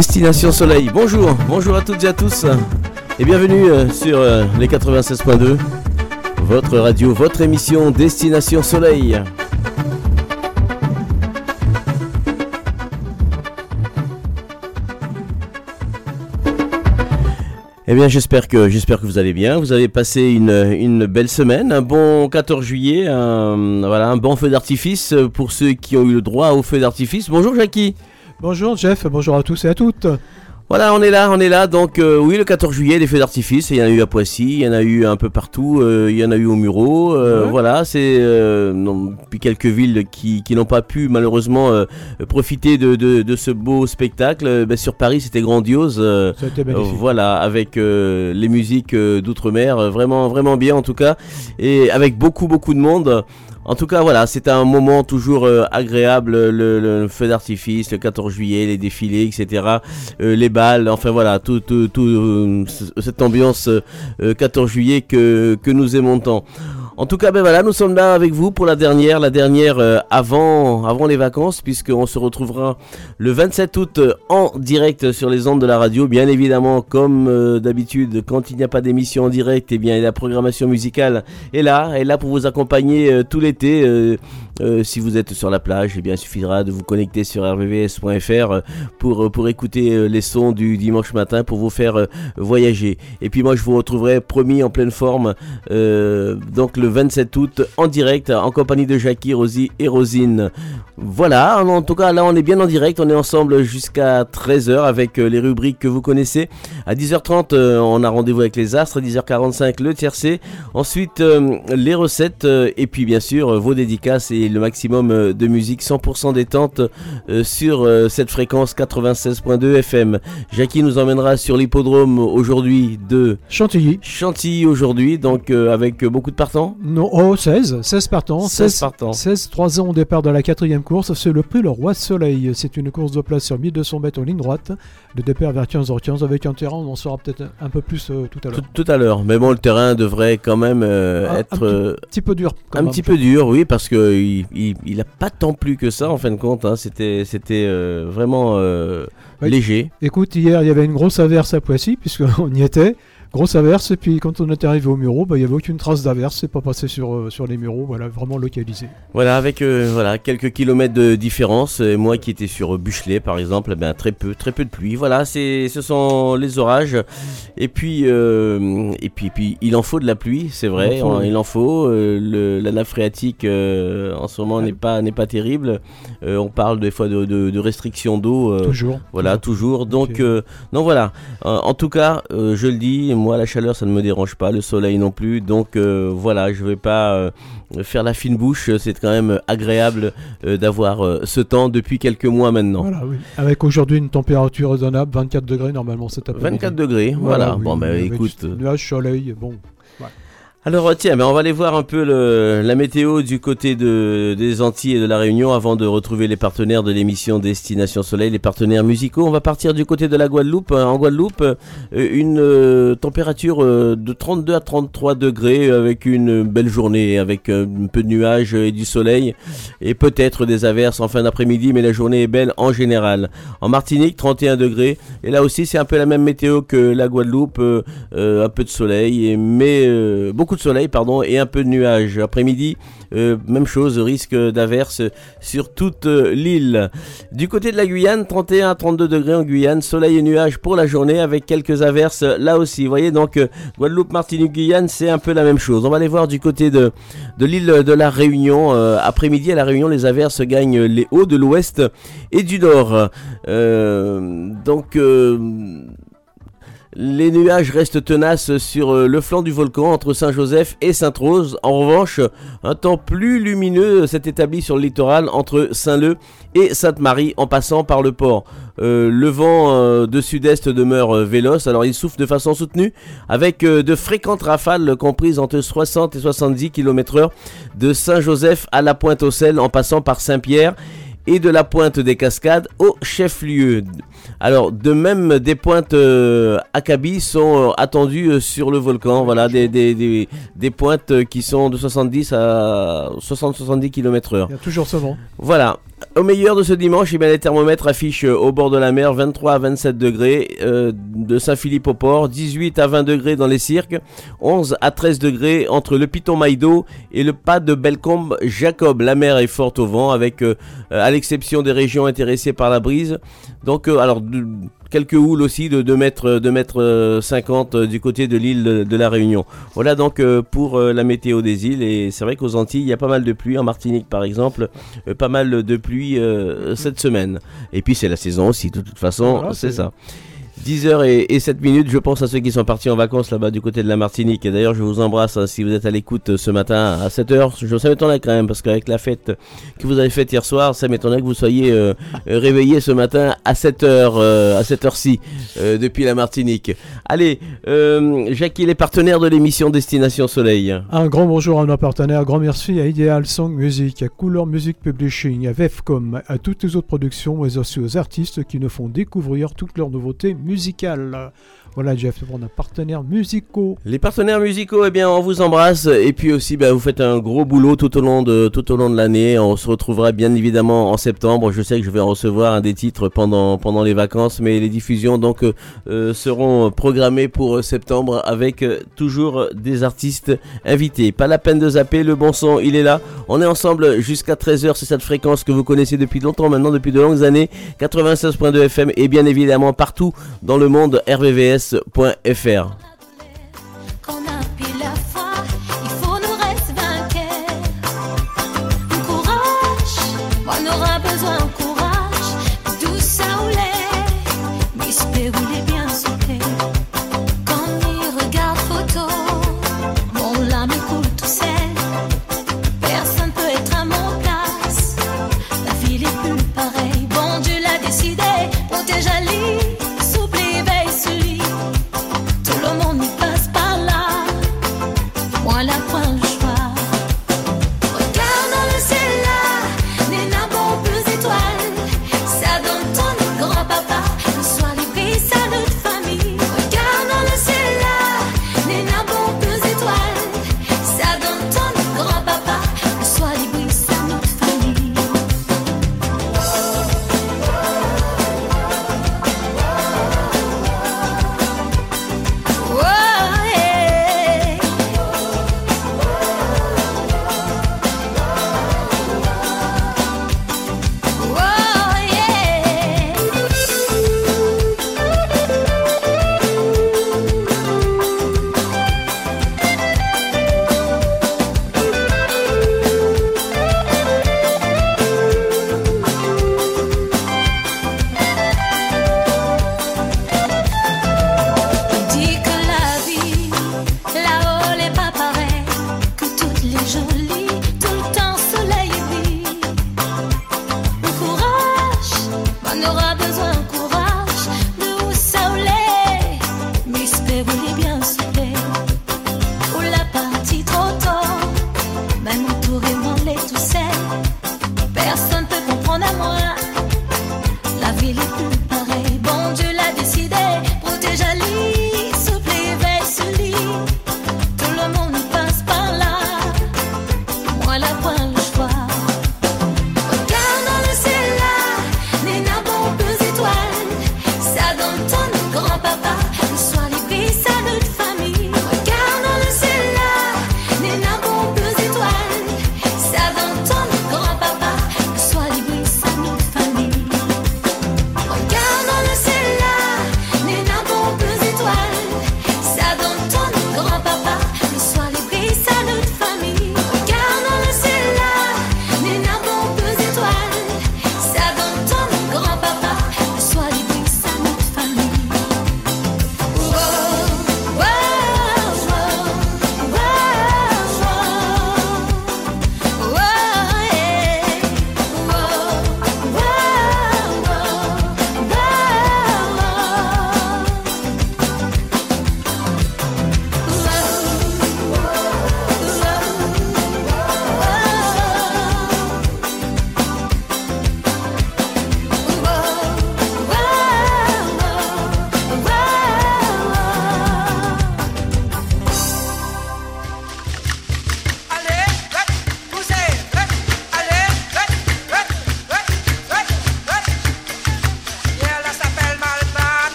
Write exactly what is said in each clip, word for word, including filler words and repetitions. Destination Soleil, bonjour, bonjour à toutes et à tous et bienvenue sur les quatre-vingt-seize point deux, votre radio, votre émission Destination Soleil. Eh bien j'espère que, j'espère que vous allez bien, vous avez passé une, une belle semaine, un bon quatorze juillet, un, voilà, un bon feu d'artifice pour ceux qui ont eu le droit au feu d'artifice. Bonjour Jackie. Bonjour Jeff, bonjour à tous et à toutes. Voilà, on est là, on est là, donc euh, oui, le quatorze juillet, les feux d'artifice, il y en a eu à Poissy, il y en a eu un peu partout, euh, il y en a eu au Murau, euh, ouais. Voilà, c'est euh, non, puis quelques villes qui, qui n'ont pas pu malheureusement euh, profiter de, de, de ce beau spectacle. Ben, sur Paris, c'était grandiose, euh, c'était magnifique. Euh, voilà, avec euh, les musiques euh, d'outre-mer, euh, vraiment, vraiment bien en tout cas, et avec beaucoup, beaucoup de monde. En tout cas, voilà, c'est un moment toujours euh, agréable, le, le feu d'artifice, le quatorze juillet, les défilés, et cetera, euh, les balles, enfin voilà, toute tout, tout, euh, cette ambiance euh, quatorze juillet que, que nous aimons tant. En tout cas, ben voilà, nous sommes là avec vous pour la dernière, la dernière euh, avant, avant les vacances, puisqu'on se retrouvera le vingt-sept août en direct sur les ondes de la radio. Bien évidemment, comme euh, d'habitude, quand il n'y a pas d'émission en direct, eh bien, la programmation musicale est là, est là pour vous accompagner euh, tout l'été. Euh, euh, si vous êtes sur la plage, eh bien, il suffira de vous connecter sur r v v s point f r pour, pour écouter les sons du dimanche matin, pour vous faire euh, voyager. Et puis moi, je vous retrouverai, promis, en pleine forme, euh, donc le vingt-sept août en direct en compagnie de Jackie, Rosie et Rosine. Voilà, en tout cas là on est bien en direct, on est ensemble jusqu'à treize heures avec les rubriques que vous connaissez. À dix heures trente on a rendez-vous avec les astres, à dix heures quarante-cinq le tiercé, ensuite les recettes et puis bien sûr vos dédicaces et le maximum de musique cent pour cent détente sur cette fréquence quatre-vingt-seize point deux F M. Jackie nous emmènera sur l'hippodrome aujourd'hui de Chantilly. Chantilly aujourd'hui, donc avec beaucoup de partants. Non, oh, seize, seize partants. seize, seize partants. seize, trois ans au départ de la quatrième course. C'est le prix Le Roi Soleil. C'est une course de place sur mille deux cents mètres en ligne droite. Le départ vers quinze heures quinze avec un terrain, on en saura peut-être un peu plus euh, tout à l'heure. Tout, tout à l'heure. Mais bon, le terrain devrait quand même euh, ah, être. Un euh, petit peu dur. Un même, petit peu dur, oui, parce qu'il il, il a pas tant plu que ça en fin de compte. Hein. C'était, c'était euh, vraiment euh, ouais, léger. Écoute, hier, il y avait une grosse averse à Poissy, puisqu'on y était. Grosse averse, et puis quand on est arrivé au Murau, bah, il n'y avait aucune trace d'averse, c'est pas passé sur, euh, sur les Muraux, voilà, vraiment localisé. Voilà, avec euh, voilà, quelques kilomètres de différence, et moi qui étais sur Buchelet par exemple, ben, très peu très peu de pluie, voilà, c'est, ce sont les orages, et puis, euh, et puis, puis il en faut de la pluie, c'est vrai, il en faut, on, oui. il en faut. Euh, le, la nappe phréatique euh, en ce moment ouais. n'est pas, n'est pas terrible, euh, on parle des fois de, de, de restrictions d'eau, euh, toujours. Voilà, toujours, toujours. donc okay. euh, non voilà, euh, en tout cas, euh, je le dis, moi la chaleur ça ne me dérange pas, le soleil non plus, donc euh, voilà, je vais pas euh, faire la fine bouche, c'est quand même agréable euh, d'avoir euh, ce temps depuis quelques mois maintenant. Voilà, oui. Avec aujourd'hui une température raisonnable, vingt-quatre degrés normalement cet après-midi. vingt-quatre degrés, voilà, voilà. Oui, bon ben bah, écoute. Nuages, soleil, bon. Ouais. Alors tiens, ben, on va aller voir un peu le, la météo du côté de, des Antilles et de la Réunion avant de retrouver les partenaires de l'émission Destination Soleil, les partenaires musicaux. On va partir du côté de la Guadeloupe. En Guadeloupe, une euh, température euh, de trente-deux à trente-trois degrés avec une belle journée, avec euh, un peu de nuages et du soleil et peut-être des averses en fin d'après-midi, mais la journée est belle en général. En Martinique, trente et un degrés et là aussi c'est un peu la même météo que la Guadeloupe, euh, euh, un peu de soleil, et, mais euh, beaucoup de soleil pardon et un peu de nuages. Après-midi, euh, même chose, risque d'averse sur toute euh, l'île. Du côté de la Guyane, trente et un à trente-deux degrés en Guyane, soleil et nuages pour la journée avec quelques averses là aussi. Vous voyez donc euh, Guadeloupe, Martinique, Guyane, c'est un peu la même chose. On va aller voir du côté de, de l'île de la Réunion. Euh, après-midi à la Réunion, les averses gagnent les hauts de l'ouest et du nord. Euh, donc... Euh, Les nuages restent tenaces sur le flanc du volcan entre Saint-Joseph et Sainte-Rose. En revanche, un temps plus lumineux s'est établi sur le littoral entre Saint-Leu et Sainte-Marie en passant par le port. Euh, le vent euh, de sud-est demeure euh, véloce, alors il souffle de façon soutenue avec euh, de fréquentes rafales comprises entre soixante et soixante-dix kilomètres heure de Saint-Joseph à la Pointe-aux-Sels en passant par Saint-Pierre. Et de la pointe des Cascades au chef-lieu. Alors, de même, des pointes euh, Akabi sont euh, attendues euh, sur le volcan. Voilà, des, des, des, des pointes euh, qui sont de soixante-dix à soixante à soixante-dix kilomètres heure. Il y a toujours ce vent. Voilà. Au meilleur de ce dimanche, eh bien, les thermomètres affichent euh, au bord de la mer vingt-trois à vingt-sept degrés euh, de Saint-Philippe au port, dix-huit à vingt degrés dans les cirques, onze à treize degrés entre le Piton Maïdo et le pas de Bellecombe-Jacob. La mer est forte au vent avec, euh, à l'exception des régions intéressées par la brise, donc euh, alors de, quelques houles aussi de deux mètres cinquante euh, du côté de l'île de, de la Réunion. Voilà donc euh, pour euh, la météo des îles, et c'est vrai qu'aux Antilles il y a pas mal de pluie, en Martinique par exemple, euh, pas mal de pluie Euh, cette semaine, et puis c'est la saison aussi de toute façon. Voilà, c'est, c'est ça. Dix heures et sept minutes, je pense à ceux qui sont partis en vacances là-bas du côté de la Martinique, et d'ailleurs je vous embrasse hein, si vous êtes à l'écoute ce matin à sept heures. Je ça m'étonnerait quand même, parce qu'avec la fête que vous avez faite hier soir, ça m'étonnerait que vous soyez euh, réveillés ce matin à sept heures, euh, à cette heure-ci euh, depuis la Martinique. Allez, euh, Jackie, les partenaires de l'émission Destination Soleil. Un grand bonjour à nos partenaires, grand merci à Ideal Song Music, à Couleur Music Publishing, à VEFCOM, à toutes les autres productions, mais aussi aux artistes qui nous font découvrir toutes leurs nouveautés musicales. Voilà Jeff, pour nos partenaires musicaux. Les partenaires musicaux, eh bien on vous embrasse, et puis aussi bah, vous faites un gros boulot tout au long de tout au long de l'année. On se retrouvera bien évidemment en septembre. Je sais que je vais en recevoir un des titres pendant pendant les vacances, mais les diffusions donc euh, seront programmées pour septembre avec euh, toujours des artistes invités. Pas la peine de zapper, le bon son il est là. On est ensemble jusqu'à treize heures sur cette fréquence que vous connaissez depuis longtemps maintenant, depuis de longues années, quatre-vingt-seize virgule deux F M, et bien évidemment partout dans le monde, R V V S point F R. Regarde dans le ciel là, les nains ont plus d'étoiles, ça donne ton grand-papa.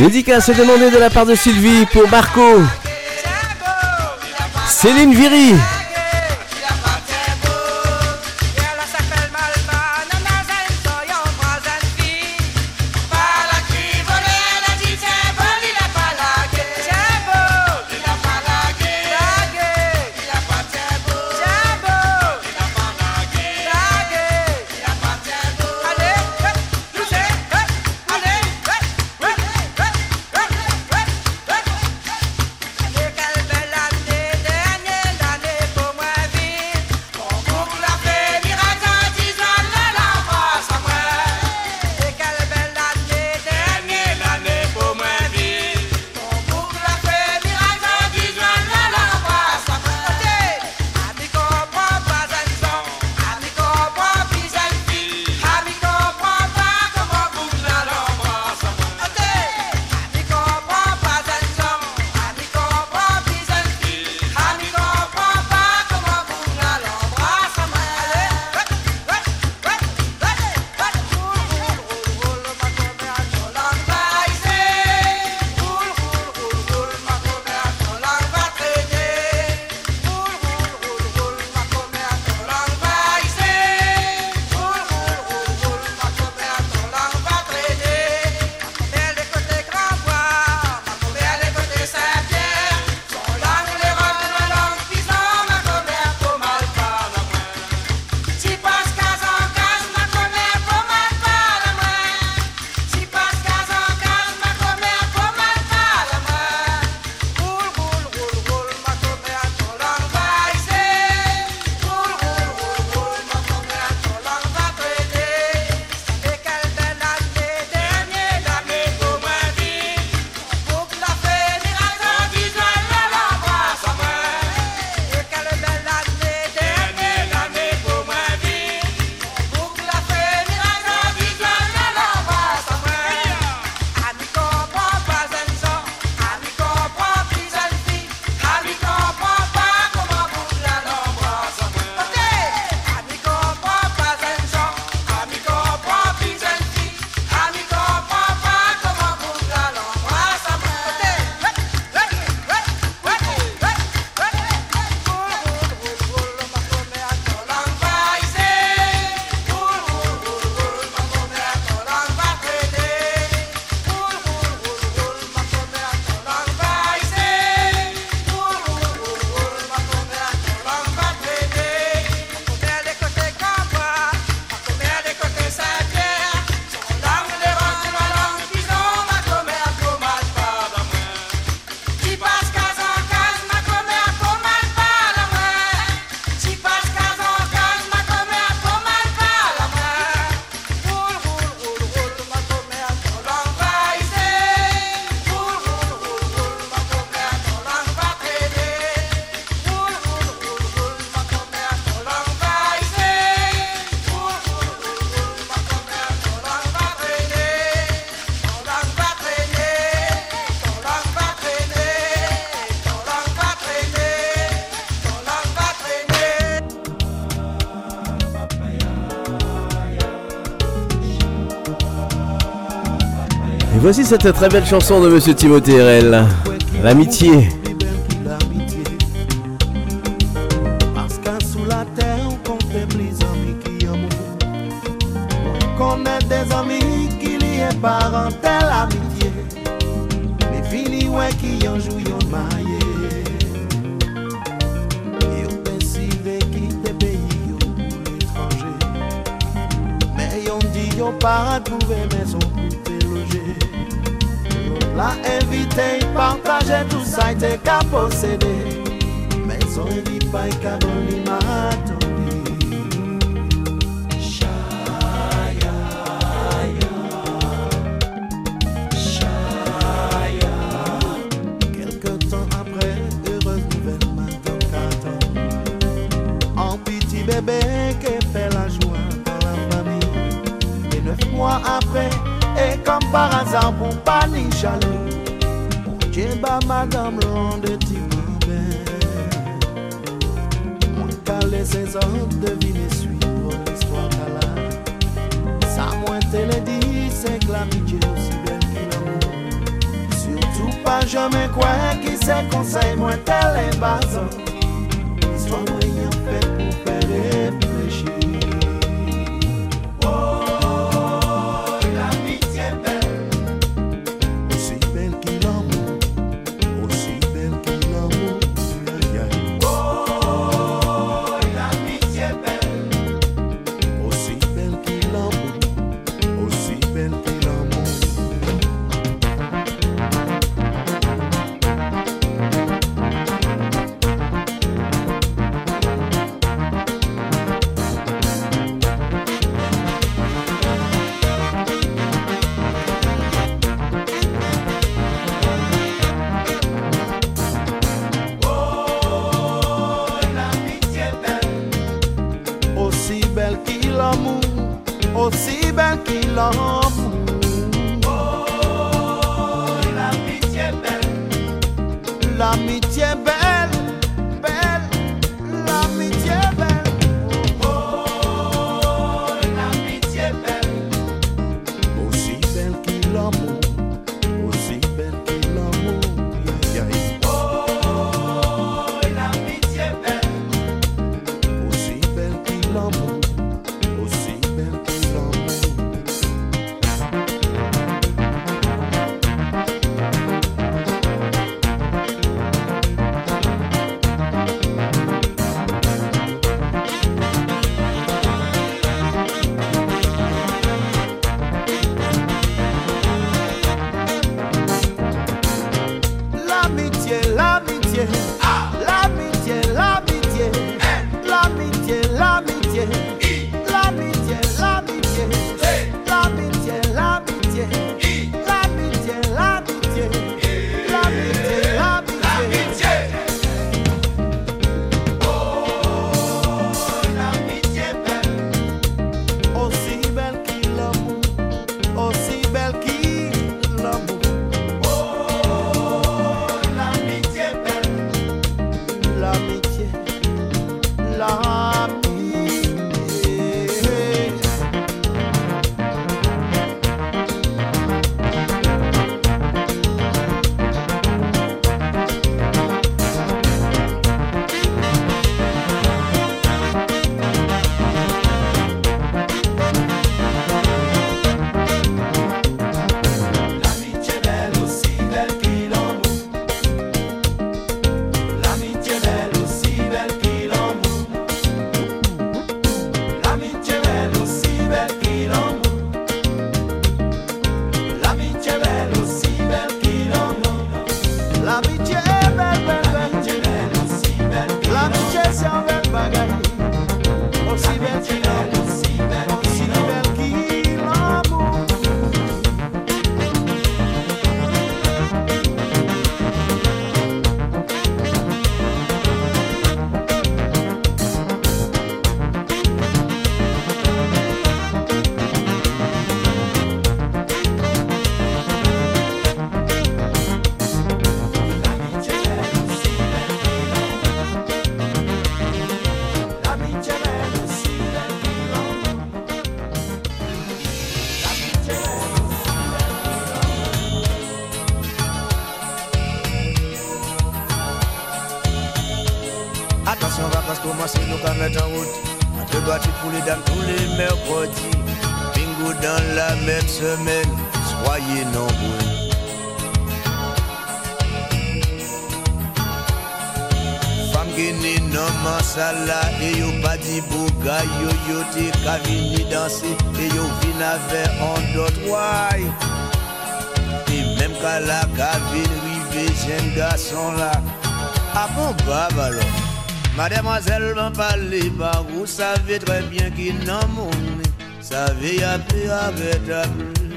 Dédicace demandée de la part de Sylvie pour Marco, Céline Viry, voici cette très belle chanson de Monsieur Timothée R L, l'amitié. Parce qu'à sous la terre, on compte les amis qui aiment. On connaît des amis qui lient parentèle amitié. Mais fini, ouais, qui en jouent, ils ont maillé. Ils ont décidé de quitter le pays ou l'étranger. Mais ils ont dit, ils n'ont pas trouvé maison. La invité, partager tout ça, il qu'à posséder. Mais son dit pas, il qu'à donner ma tournée. Chaya, Chaya. Quelque temps après, heureuse nouvelle m'attend. En petit bébé qui fait la joie dans la famille. Et neuf mois après, et comme par hasard, pour pas ni jaloux, mon Dieu, bah madame, l'on de Timothée. Mon cas, les hommes devinent suivre l'histoire là. Ça, moi, te le dit, c'est que l'amitié aussi belle qu'il l'amour. pas jamais croire qui c'est conseil moins tel est basant. Histoire moyen fait pour faire réfléchir. Oh, l'amitié belle, aussi belle qu'il l'amour, aussi belle qu'il l'amour. Oh, l'amitié belle, aussi belle qu'il l'amour, aussi belle qu'il mademoiselle m'a parlé, bah vous savez très bien qu'il n'en mourne. Savez à peu avec la pluie.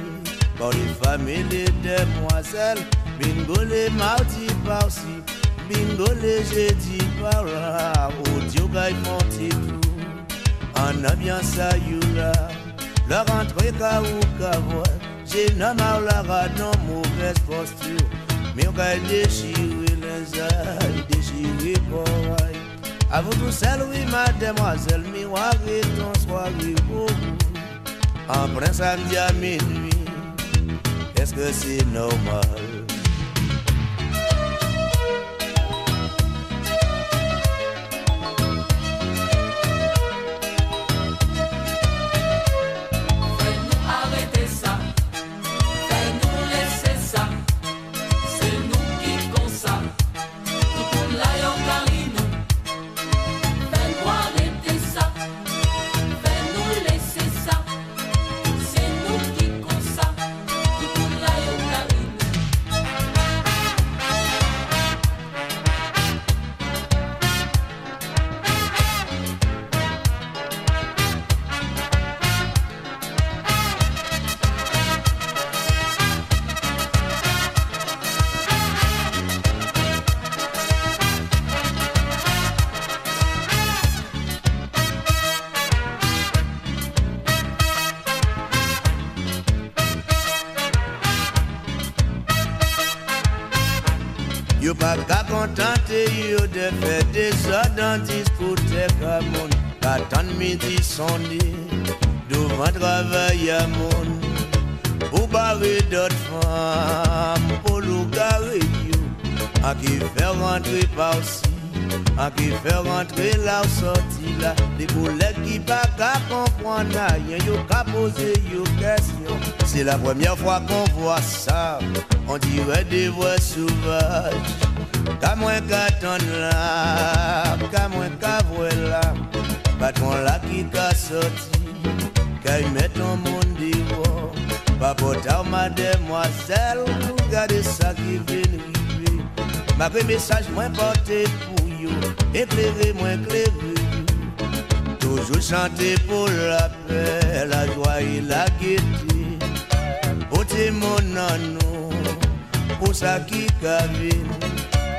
Par les femmes et les demoiselles, bingo les mardis par-ci, bingo les jeudis par-là. Oh Dieu, gaille monte tout. En ambiance à Yula, la rentrée qu'à ou qu'à voir. J'ai nommé la rade dans mauvaise posture. Mais on gaille déchirer les ailes, déchirer pour aïe. A vous tous celles, oui, mademoiselle, miroir et ton soirée pour vous. En prince samedi à minuit, est-ce que c'est normal? te yo de fait des adentis pour tes camons. Attends midi sonné, devant travail à mon. Pour barrer d'autres femmes, pour l'ougarer yo. À qui faire rentrer par-ci, à qui faire rentrer là ou sortir là. Des boulets qui pas qu'à comprendre rien, yo qu'à poser yo question. C'est la première fois qu'on voit ça, on dirait des voix sauvages. Qu'à moins qu'attendre là, qu'à moins qu'avoir là. Patron là qui qu'a sorti, qu'à y mettre en monde dehors. Papotard, mademoiselle, regardez ça qui vient arriver. Ma vrai message moins porté pour you, éclairé moins clé. Toujours chanter pour la paix, la joie et la gaieté. Pour tes mon anneau, pour ça qui cavine,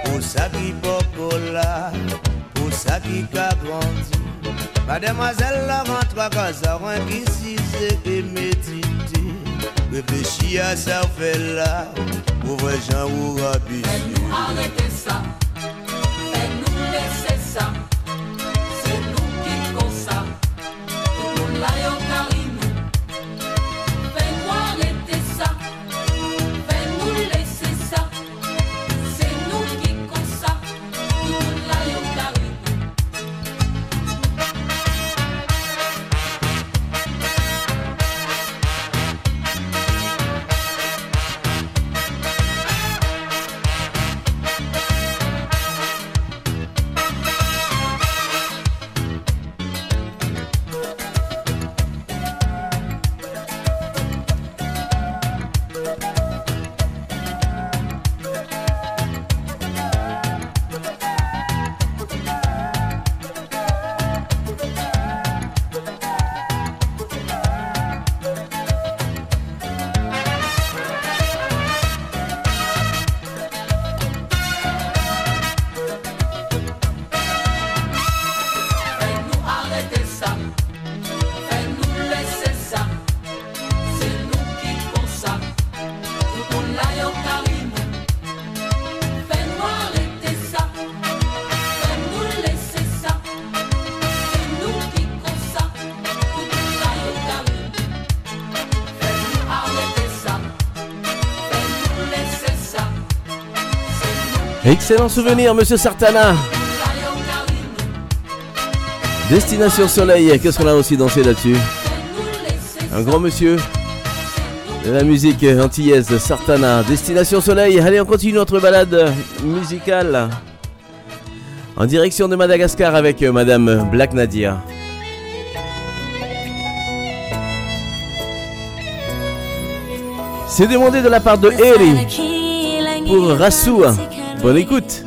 pour ça qui pocola, pour ça qui qu'a grandi. Mademoiselle, la rentre quand ça rentre ici, c'est et méditer. Réfléchis à ça, fait là, pour vrai gens ou rabis. Fais-nous arrêter ça, fais-nous laisser ça. C'est nous qui comptons ça, tout le monde là, y'en carine. Fais-nous arrêter ça, fais-nous laisser ça. C'est nous qui comptons ça, tout le monde là, y'en carine. Excellent souvenir, monsieur Sartana. Destination Soleil, qu'est-ce qu'on a aussi dansé là-dessus? Un grand monsieur de la musique antillaise, Sartana. Destination Soleil, allez, on continue notre balade musicale en direction de Madagascar avec madame Black Nadia. C'est demandé de la part de Eri pour Rassou. Bonne écoute.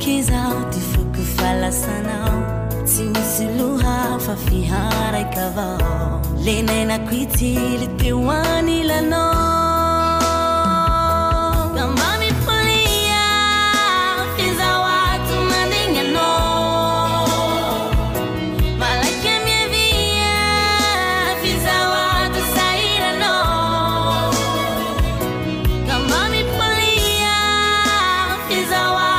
Kizao tifuku fala sana Timisuluha fafihara ikavao Lene na kwiti litiwani lano Kamami pulia Kiza watu mandingano Malake mievia Kiza watu sairano Kamami pulia Kiza watu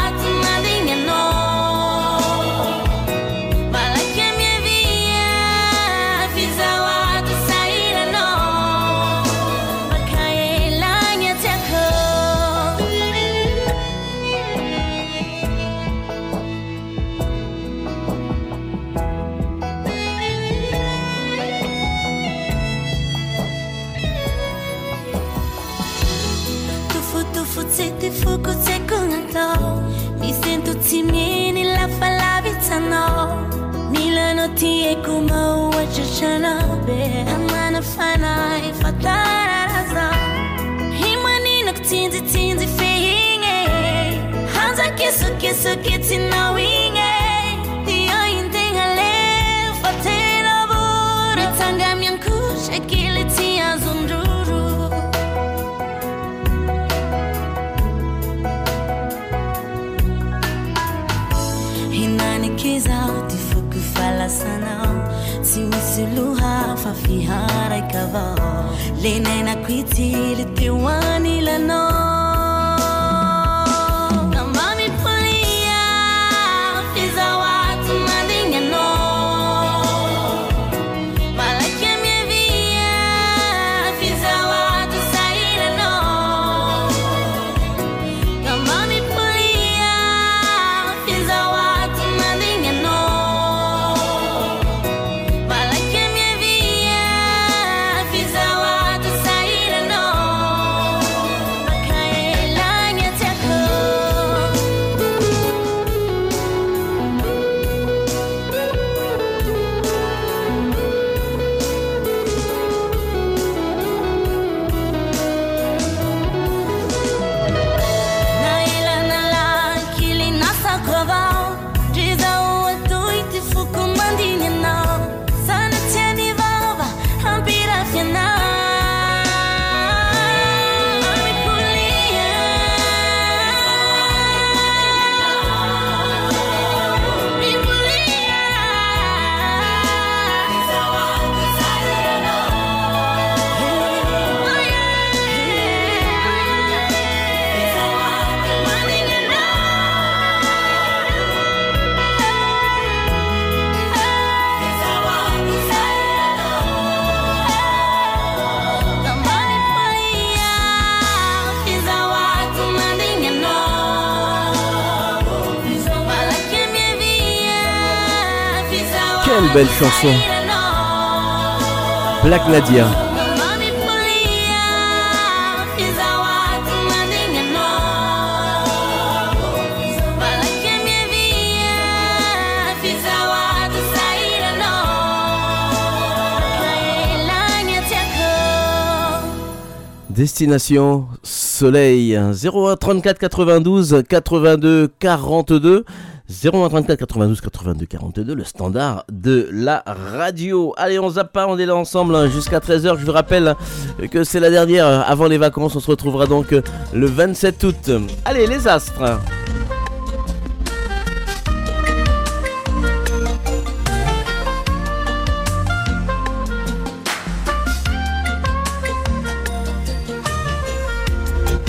Mi sento timini la falavitano Milano ti e kuma uwa chachanobe Amana fana e fatararaza Himani nok tinzi tinzi feinge Belle chanson, Black Nadia. Destination Soleil, zéro un trente-quatre quatre-vingt-douze quatre-vingt-deux quarante-deux. zéro un trente-quatre quatre-vingt-douze quatre-vingt-deux quarante-deux, le standard de la radio. Allez, on zappe pas, on est là ensemble jusqu'à treize heures. Je vous rappelle que c'est la dernière avant les vacances. On se retrouvera donc le vingt-sept août. Allez, les astres.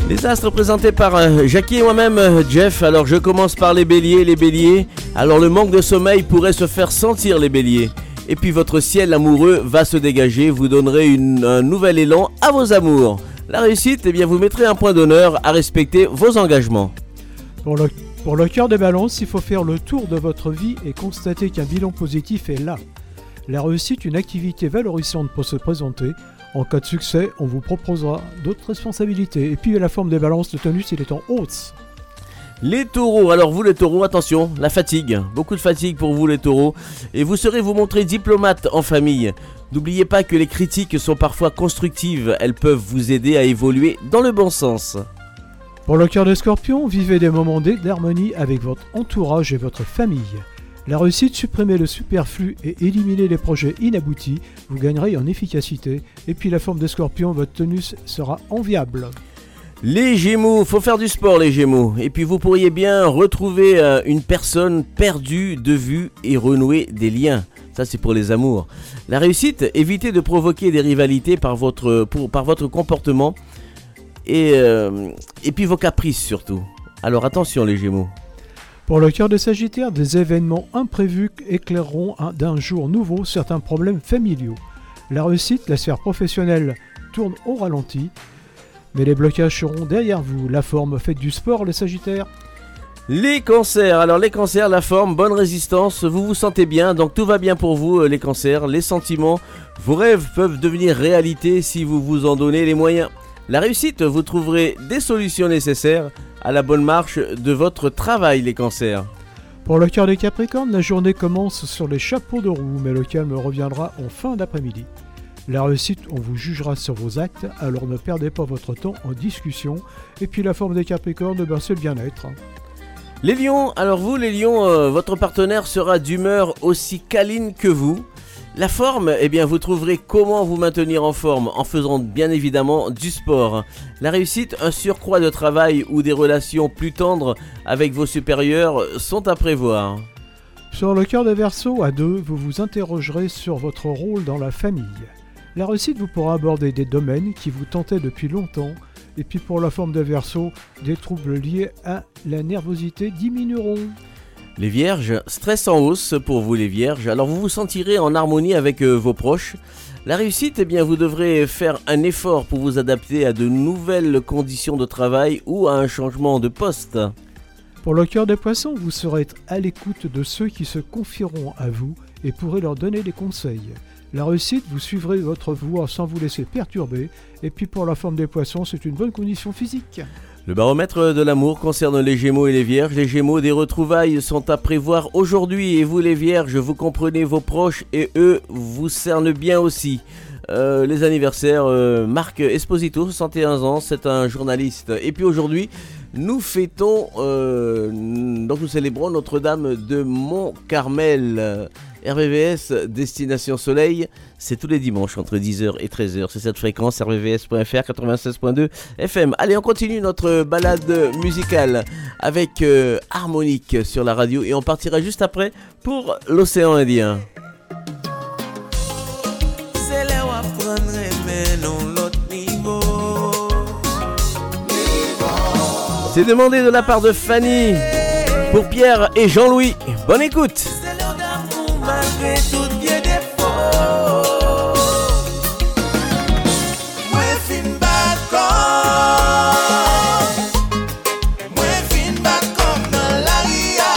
Les astres présentés par euh, Jackie et moi-même, euh, Jeff. Alors je commence par les béliers, les béliers. Alors le manque de sommeil pourrait se faire sentir, les béliers. Et puis votre ciel amoureux va se dégager, vous donnerez une, un nouvel élan à vos amours. La réussite, eh bien vous mettrez un point d'honneur à respecter vos engagements. Pour le, pour le cœur des balances, il faut faire le tour de votre vie et constater qu'un bilan positif est là. La réussite, une activité valorisante pour se présenter. En cas de succès, on vous proposera d'autres responsabilités. Et puis la forme des balances de tonus, il est en hausse. Les taureaux, alors vous les taureaux, attention, la fatigue. Beaucoup de fatigue pour vous les taureaux. Et vous serez vous montrer diplomate en famille. N'oubliez pas que les critiques sont parfois constructives. Elles peuvent vous aider à évoluer dans le bon sens. Pour le cœur des scorpions, vivez des moments d'harmonie avec votre entourage et votre famille. La réussite, supprimez le superflu et éliminez les projets inaboutis, vous gagnerez en efficacité. Et puis la forme des scorpions, votre tonus sera enviable. Les gémeaux, faut faire du sport les gémeaux. Et puis vous pourriez bien retrouver euh, une personne perdue de vue et renouer des liens. Ça c'est pour les amours. La réussite, évitez de provoquer des rivalités par votre, pour, par votre comportement et, euh, et puis vos caprices surtout. Alors attention les gémeaux. Pour le cœur des Sagittaires, des événements imprévus éclaireront d'un jour nouveau certains problèmes familiaux. La réussite, la sphère professionnelle tourne au ralenti, mais les blocages seront derrière vous. La forme, faites du sport les Sagittaires. Les cancers, alors les cancers, la forme, bonne résistance, vous vous sentez bien, donc tout va bien pour vous les cancers. Les sentiments, vos rêves peuvent devenir réalité si vous vous en donnez les moyens. La réussite, vous trouverez des solutions nécessaires à la bonne marche de votre travail, les cancers. Pour le cœur des Capricornes, la journée commence sur les chapeaux de roue, mais le calme reviendra en fin d'après-midi. La réussite, on vous jugera sur vos actes, alors ne perdez pas votre temps en discussion. Et puis la forme des Capricornes, ben, c'est le bien-être. Les lions, alors vous les lions, euh, votre partenaire sera d'humeur aussi câline que vous. La forme, eh bien vous trouverez comment vous maintenir en forme en faisant bien évidemment du sport. La réussite, un surcroît de travail ou des relations plus tendres avec vos supérieurs sont à prévoir. Sur le cœur des Verseaux, à deux, vous vous interrogerez sur votre rôle dans la famille. La réussite vous pourra aborder des domaines qui vous tentaient depuis longtemps, et puis pour la forme des Verseaux, des troubles liés à la nervosité diminueront. Les Vierges, stress en hausse pour vous les Vierges, alors vous vous sentirez en harmonie avec euh, vos proches. La réussite, eh bien vous devrez faire un effort pour vous adapter à de nouvelles conditions de travail ou à un changement de poste. Pour le cœur des Poissons, vous serez à l'écoute de ceux qui se confieront à vous et pourrez leur donner des conseils. La réussite, vous suivrez votre voie sans vous laisser perturber, et puis pour la forme des Poissons, c'est une bonne condition physique. Le baromètre de l'amour concerne les Gémeaux et les Vierges. Les Gémeaux, des retrouvailles sont à prévoir aujourd'hui. Et vous les Vierges, vous comprenez vos proches et eux vous cernent bien aussi. Euh, les anniversaires, euh, Marc Esposito, soixante et un ans, c'est un journaliste. Et puis aujourd'hui, nous fêtons, euh, donc nous célébrons Notre-Dame de Mont-Carmel. R V V S, Destination Soleil, c'est tous les dimanches entre dix heures et treize heures. C'est cette fréquence, r v v s point f r quatre-vingt-seize virgule deux F M. Allez, on continue notre balade musicale avec euh, Harmonique sur la radio et on partira juste après pour l'océan Indien. C'est demandé de la part de Fanny pour Pierre et Jean-Louis. Bonne écoute! Malgré tout bien défaut, mwen fin bakon, mwen fin bakon nan la ria,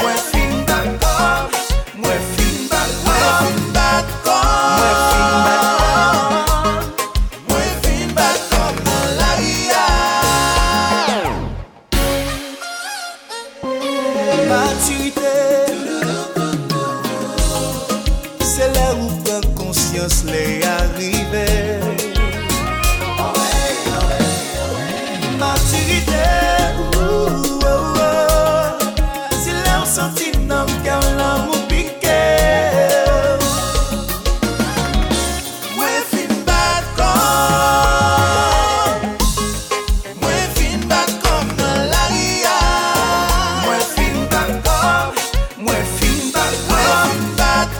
mwen fin bakon, mwen fin bakon, mwen fin bakon, mwen fin bakon nan la ria. Maturité. Les arrivées, maturité, si l'on sentit non qu'un l'amour piqué, mouais fin bacon, mouais fin bacon dans la ria, mouais fin bacon, mouais fin bacon, mouais fin bacon.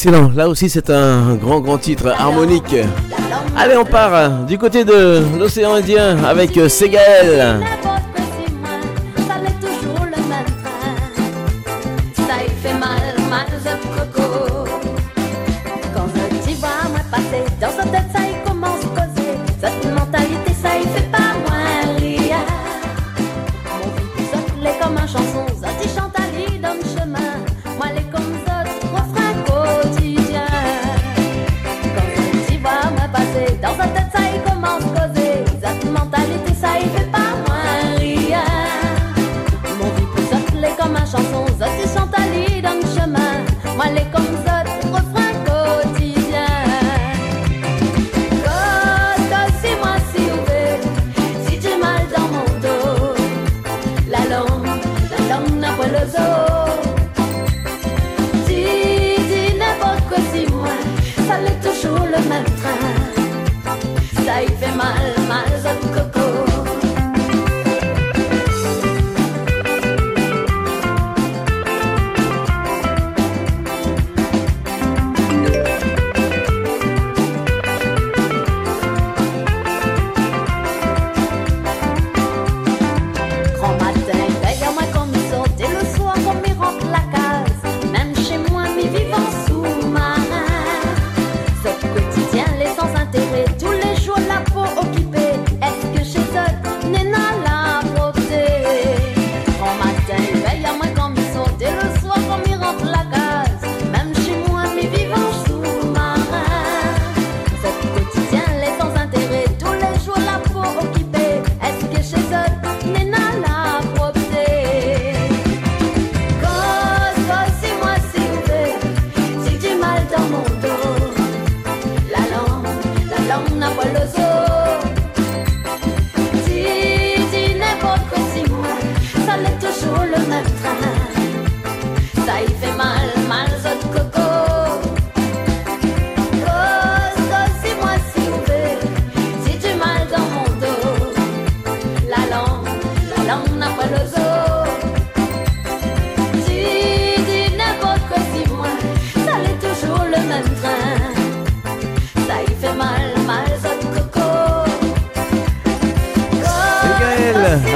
Excellent, là aussi c'est un grand grand titre, Harmonique. Allez, on part du côté de l'océan Indien avec Segaël.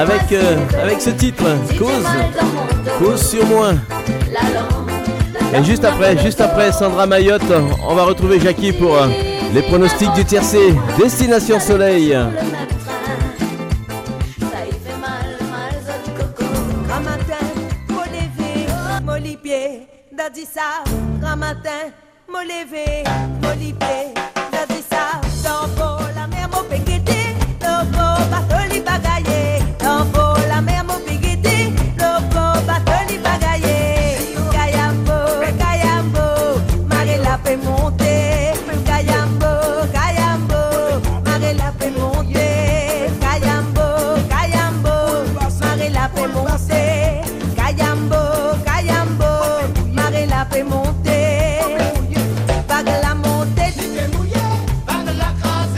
Avec, euh, avec ce titre, Cause, Cause sur moi. Et juste après, juste après Sandra Mayotte, on va retrouver Jackie pour euh, les pronostics du tiercé, Destination Soleil. Monter, pas de la montée, tu t'es mouillé, pas de la crasse.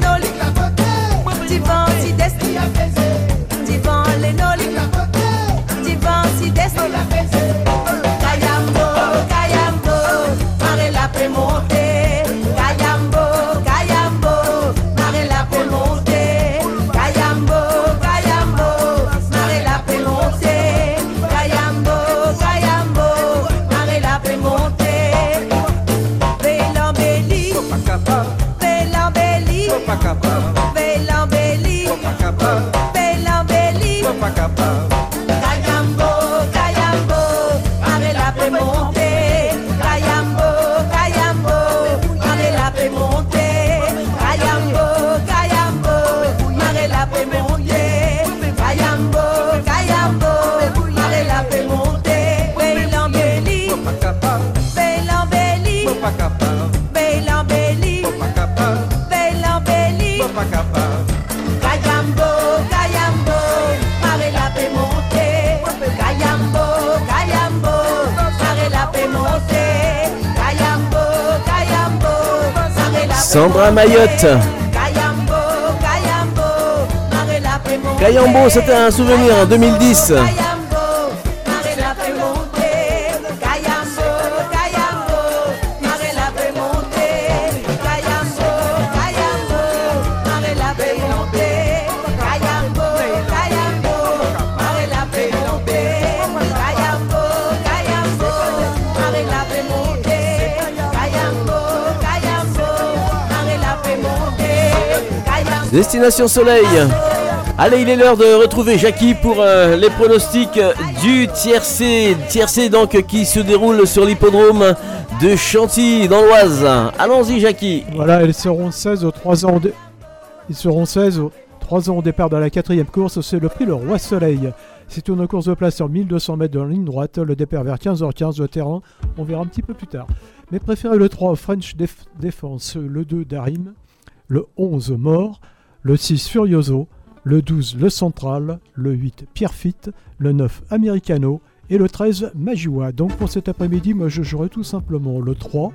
l'énol, divan si desti, divan l'énol, divan si desti, Cayambo, Cayambo, mare la pe monter, Cayambo, Cayambo, mare la pe monter, Cayambo, Cayambo, mare la pe monter, Cayambo, Cayambo, mare la pe monter, Bellambelli, Bellambelli, Bellambelli, Bellambelli, Cayambo, Cayambo, mare la pe monter, Cayambo, Cayambo, mare la pe monter, Cayambo, Cayambo, mare la pe monter, Cayambo, Cayambo, mare la pe monter, Bellambelli, Bellambelli, Bellambelli, Bellambelli, Cayambo, Cayambo, mare la pe monter, Cayambo, Cayambo, mare la pe monter, Cayambo, Cayambo, mare la pe Sandra Mayotte. Cayambo, Cayambo, mare la pe monter, Cayambo, c'était un souvenir en deux mille dix. Cayambo, mare la pe monter, Cayambo, Cayambo, mare la pe monter, Cayambo, Cayambo, mare la pe monter, Cayambo, Cayambo, mare la pe monter, Cayambo, Cayambo, mare la pe monter, Cayambo, Cayambo, mare la pe monter, Cayambo. Destination Soleil. Allez, il est l'heure de retrouver Jackie pour euh, les pronostics du tiercé. Tiercé donc qui se déroule sur l'hippodrome de Chantilly dans l'Oise. Allons-y Jackie. Voilà, ils seront seize aux trois ans. de- Ils seront seize aux trois ans au départ de la quatrième course. C'est le prix Le Roi Soleil. C'est une course de place sur mille deux cents mètres de ligne droite. Le départ vers quinze heures quinze. Le terrain, on verra un petit peu plus tard. Mais préférez le trois French Def- Defense, le deux Darim, le onze Mort, le six Furioso, le douze Le Central, le huit Pierrefitte, le neuf Americano et le treize Majua. Donc pour cet après-midi, moi je jouerai tout simplement le trois,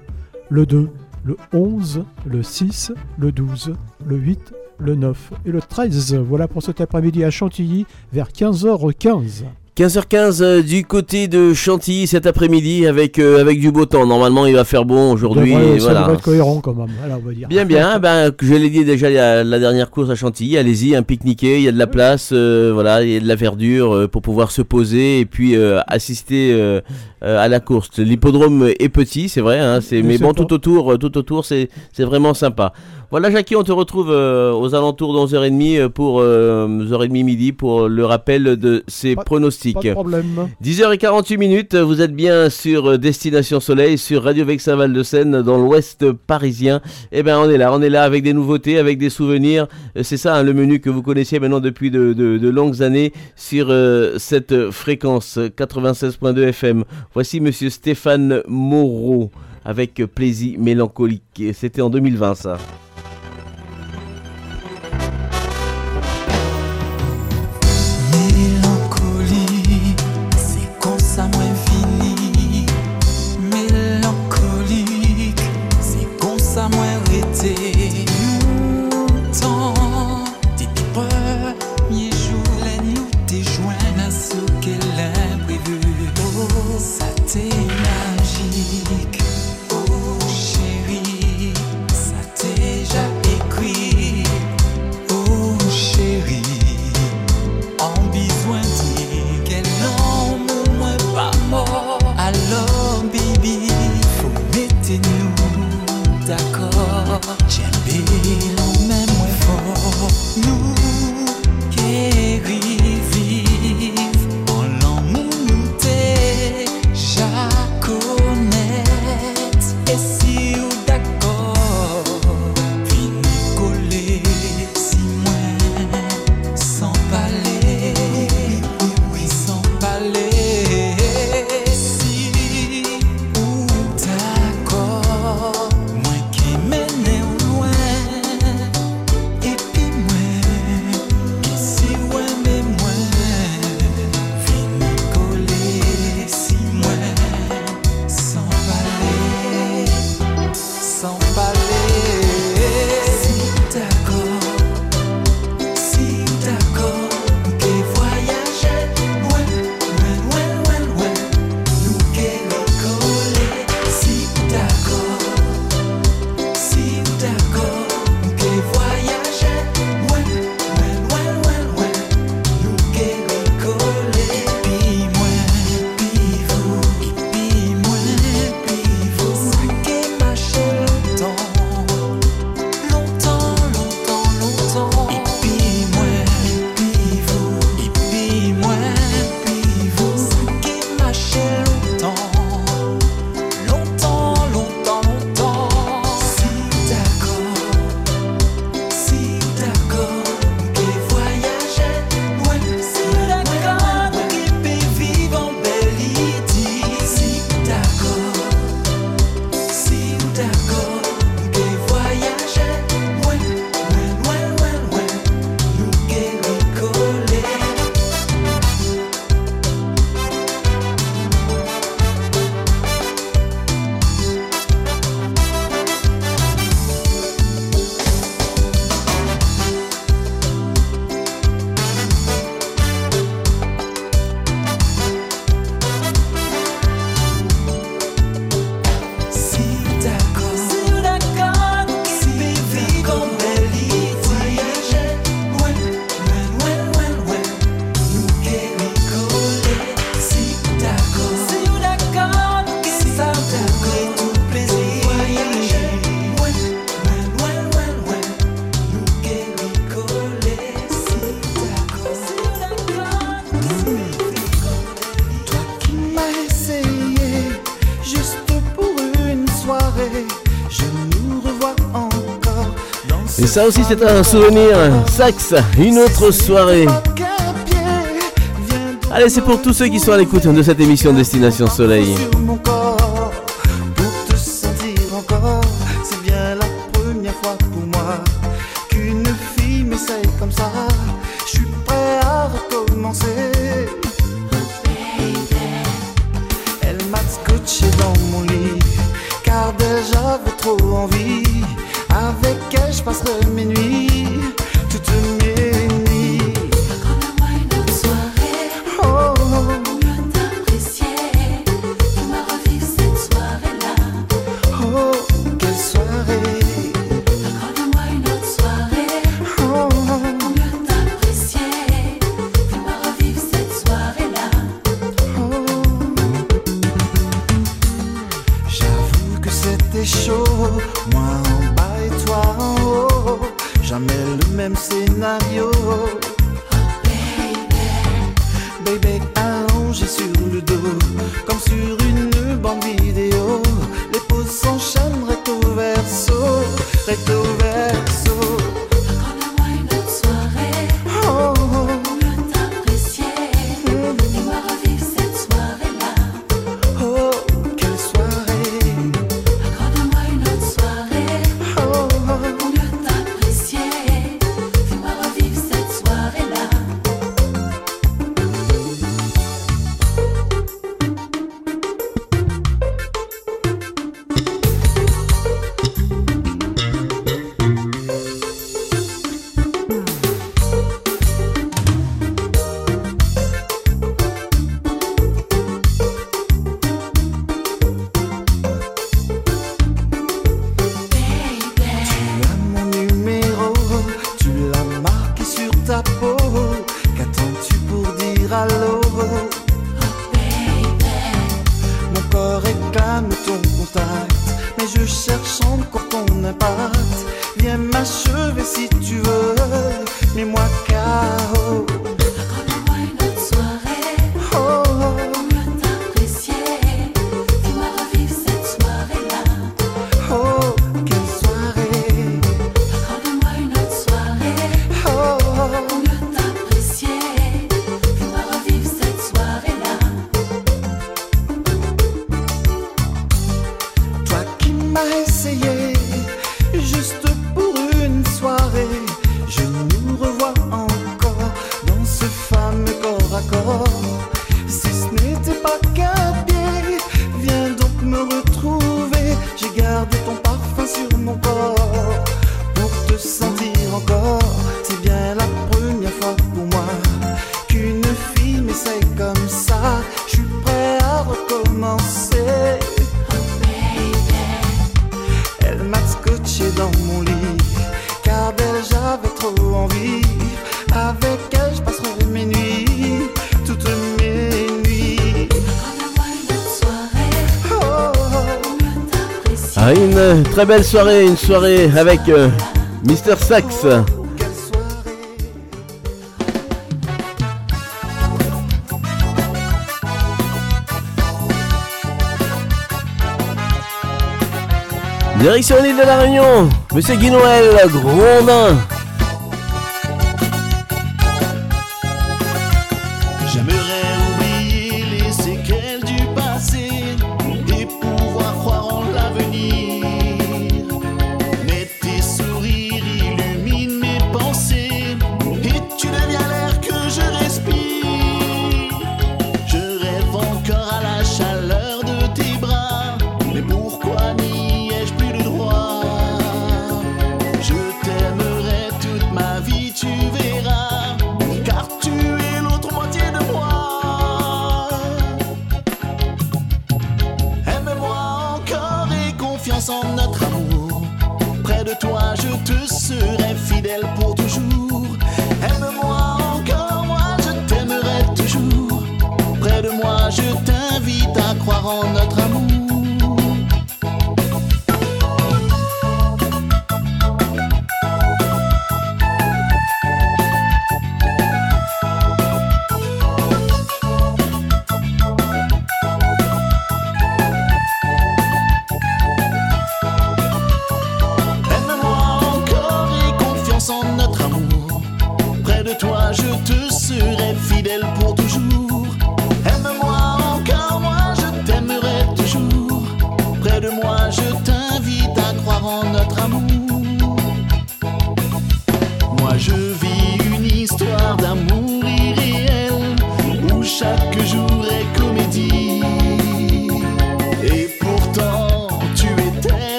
le deux, le onze, le six, le douze, le huit, le neuf et le treize. Voilà pour cet après-midi à Chantilly vers quinze heures quinze. quinze heures quinze euh, du côté de Chantilly cet après-midi avec, euh, avec du beau temps. Normalement, il va faire bon aujourd'hui. Ouais, ouais, et ça voilà. devrait être cohérent quand même. Voilà, on va dire. Bien, bien. Ben, je l'ai dit déjà la, la dernière course à Chantilly. Allez-y, un pique-niquer. Il y a de la place. Euh, voilà, il y a de la verdure euh, pour pouvoir se poser et puis euh, assister euh, euh, à la course. L'hippodrome est petit, c'est vrai. Hein, c'est, mais c'est bon, pas. tout autour, tout autour, c'est, c'est vraiment sympa. Voilà Jackie, on te retrouve euh, aux alentours d'onze heures trente pour euh, onze heures trente midi pour le rappel de ces pas, pronostics. Pas de problème. dix heures quarante-huit, vous êtes bien sur Destination Soleil, sur Radio Vexin Val de Seine dans l'Ouest parisien. Eh bien on est là, on est là avec des nouveautés, avec des souvenirs. C'est ça hein, le menu que vous connaissiez maintenant depuis de, de, de longues années sur euh, cette fréquence quatre-vingt-seize virgule deux F M. Voici Monsieur Stéphane Moreau avec Plaisir Mélancolique. C'était en deux mille vingt ça. Magique, oh chérie, ça t'est Ça aussi c'est un souvenir. Sax, une autre soirée. Allez, c'est pour tous ceux qui sont à l'écoute de cette émission Destination Soleil. Très belle soirée, une soirée avec euh, Mister Sax. Direction l'île de la Réunion, Monsieur Guinoël, Grondin.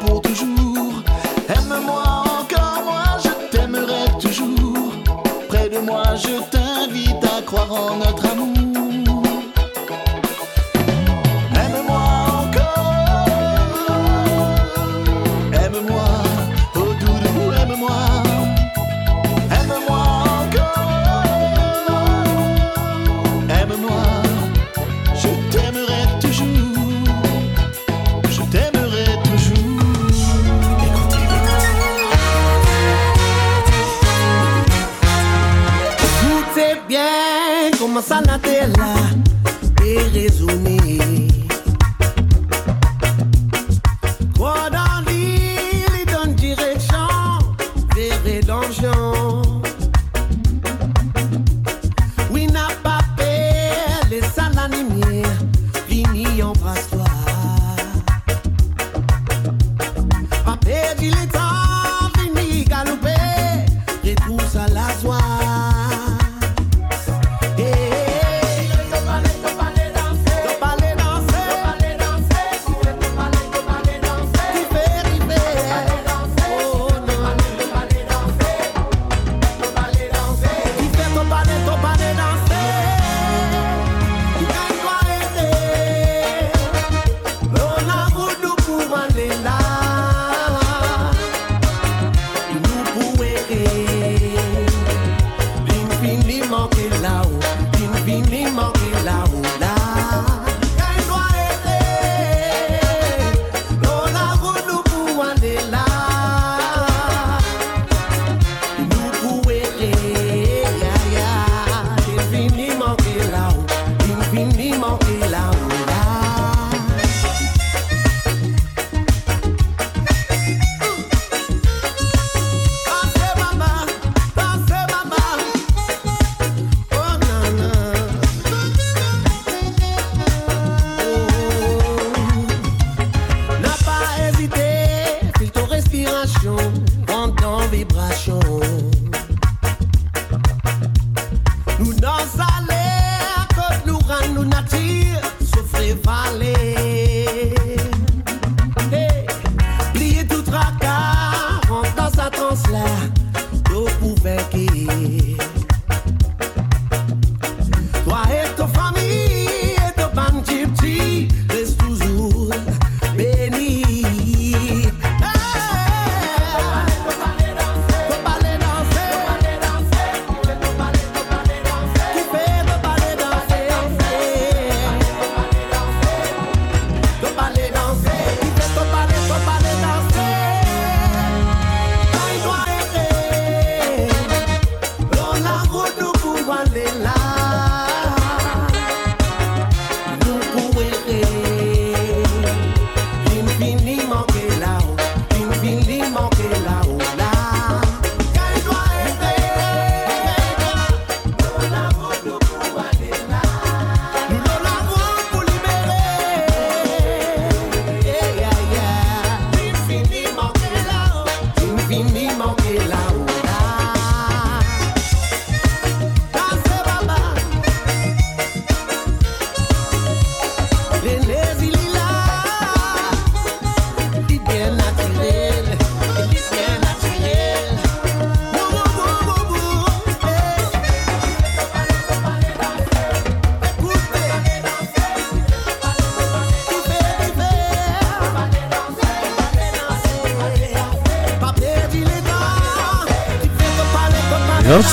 pour toujours. Aime-moi encore, moi je t'aimerai toujours. Près de moi je t'invite à croire en notre amour. Sanatella est raisonnée. Quoi dans l'île et donne direction vers rédemption. Oui, n'a pas peur, les salles animées, vini embrasse-toi. Pas perdu le temps, vini galoper, retrousse à la joie.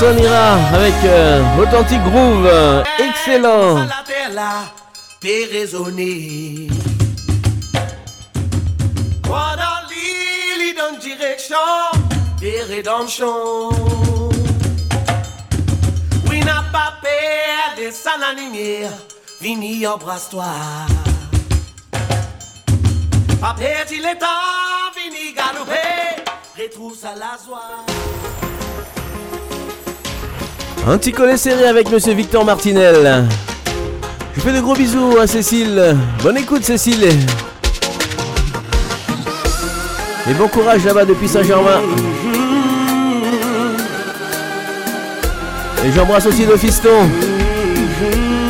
On ira avec euh, authentique groove, euh, excellent. Oui, n'a pas peur de ça la lumière. Vini, embrasse-toi. Pas perdu le temps, vini galoper. Retrouve ça la joie. Un petit collet serré avec monsieur Victor Martinel. Je fais de gros bisous à Cécile. Bonne écoute Cécile. Et bon courage là-bas depuis Saint-Germain. Et j'embrasse aussi nos fistons.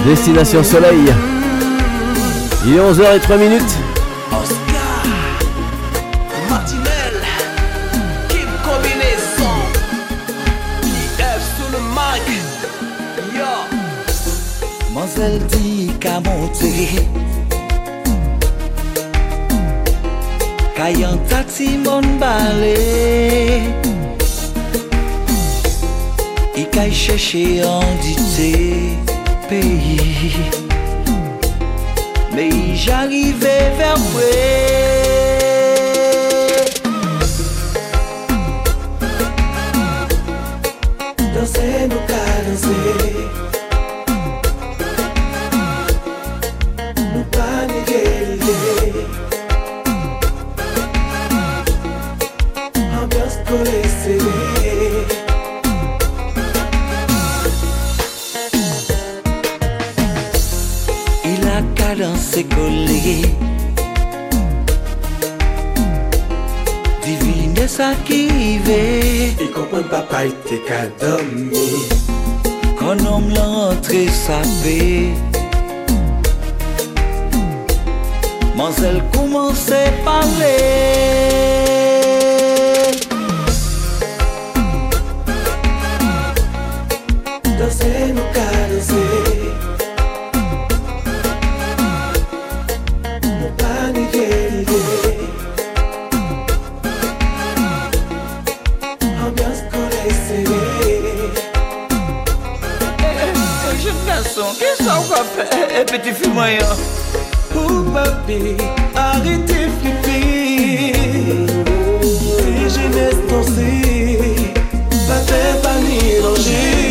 Destination Soleil. Il est onze heures et trois minutes. Martinel, Kim Combinaison, I F sous le mag. Yo Mansel dit qu'à monter Kayan tati mon balé I kay chèche an dite pays. Mais j'arrivais vers moi. Danser, nous pas danser, nous pas néguer. Ambiance qu'on laisse. Il a qu'à danser collé. Divine ça qui veut. Comprends papa il t'est qu'à dormir. Quand l'homme l'entrée savait Mansel commençait à parler. Danser nous caresser. Qu'est-ce qu'on va faire, petit fumoyant? Oh, papi, arrêtez de flipper. Les jeunesses danser, pas faire pas ni danger.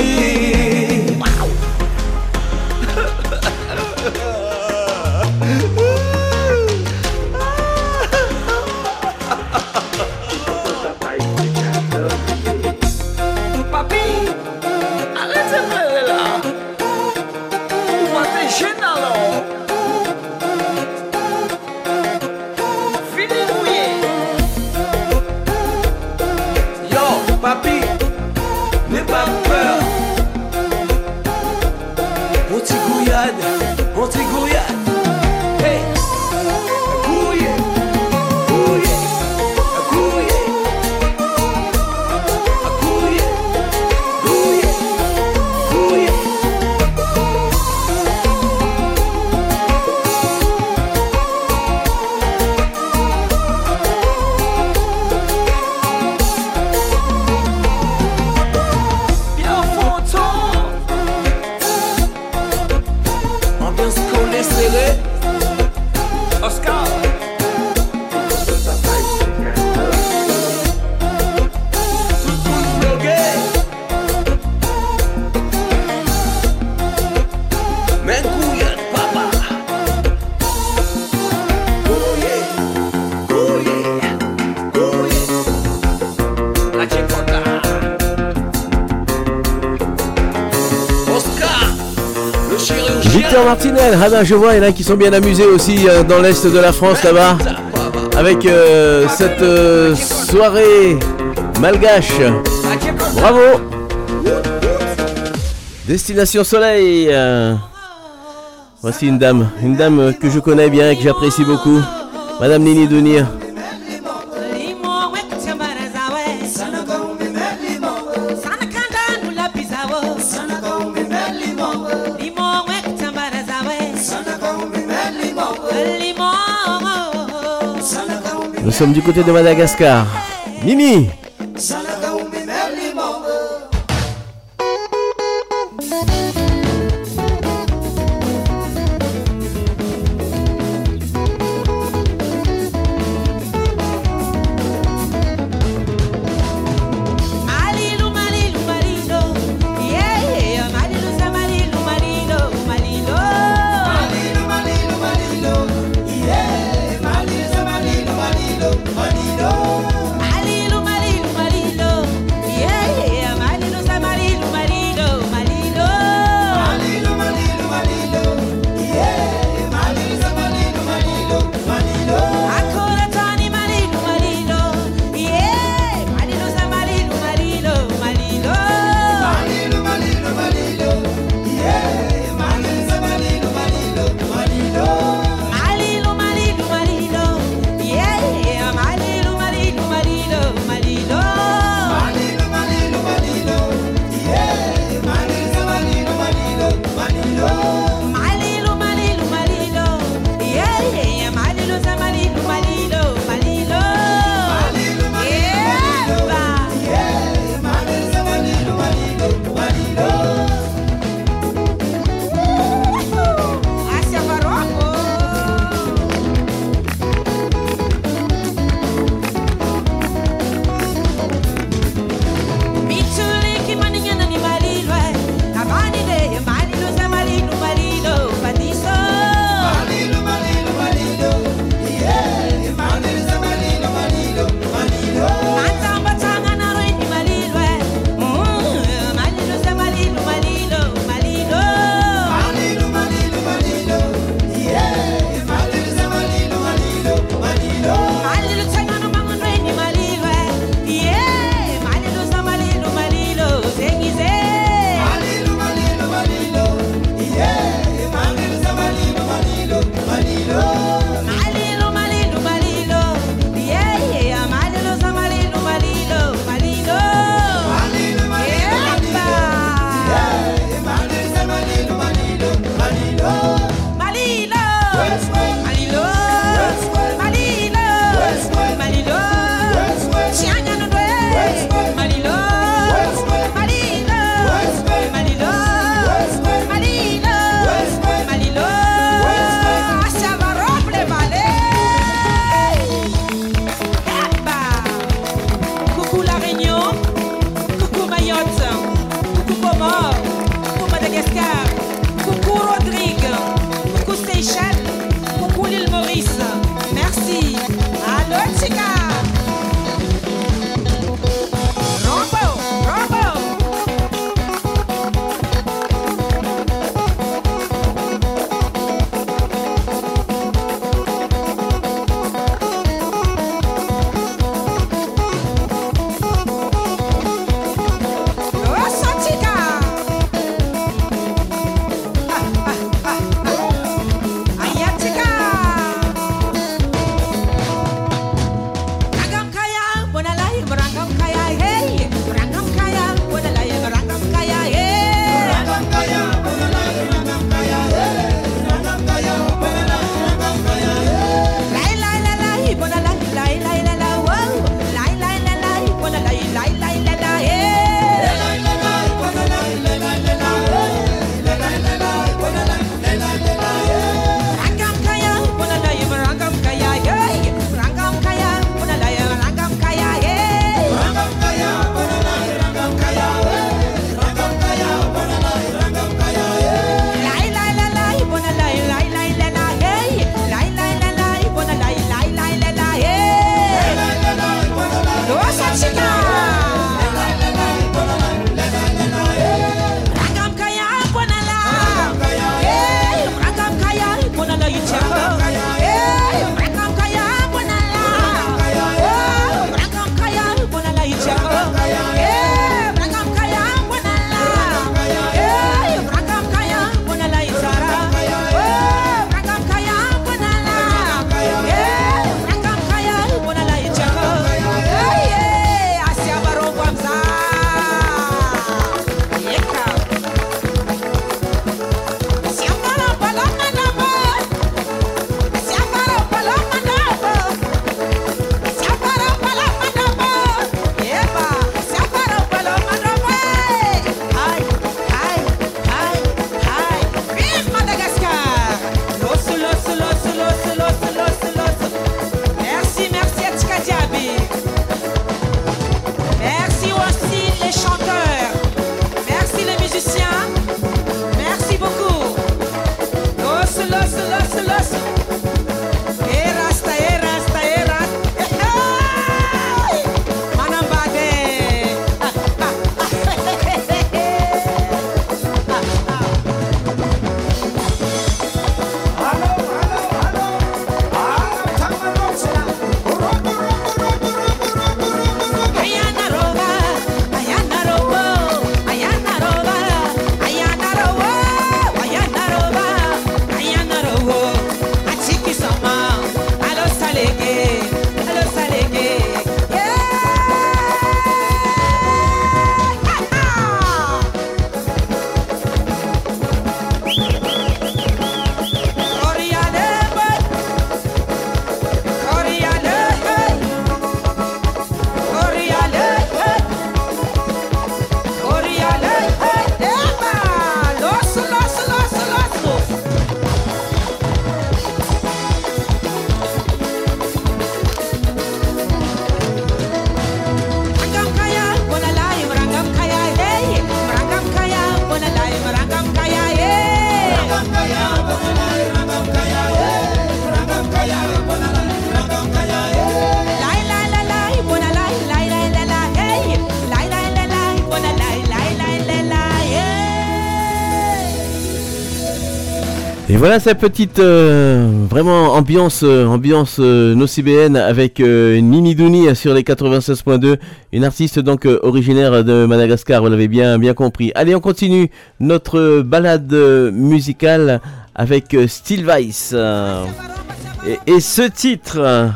Ah ben je vois, il y en a qui sont bien amusés aussi euh, dans l'est de la France là-bas, avec euh, cette euh, soirée malgache. Bravo. Destination Soleil. Euh, voici une dame, une dame que je connais bien et que j'apprécie beaucoup, Madame Nini Dounir. Nous sommes du côté de Madagascar. Mimi! Malilo, Malilo, Et voilà cette petite euh, vraiment ambiance euh, ambiance euh, nocibéenne avec euh, Nini Dounir sur les quatre-vingt-seize point deux, une artiste donc euh, originaire de Madagascar, vous l'avez bien bien compris. Allez, on continue notre euh, balade euh, musicale avec euh, Steel Vice euh, et, et ce titre euh,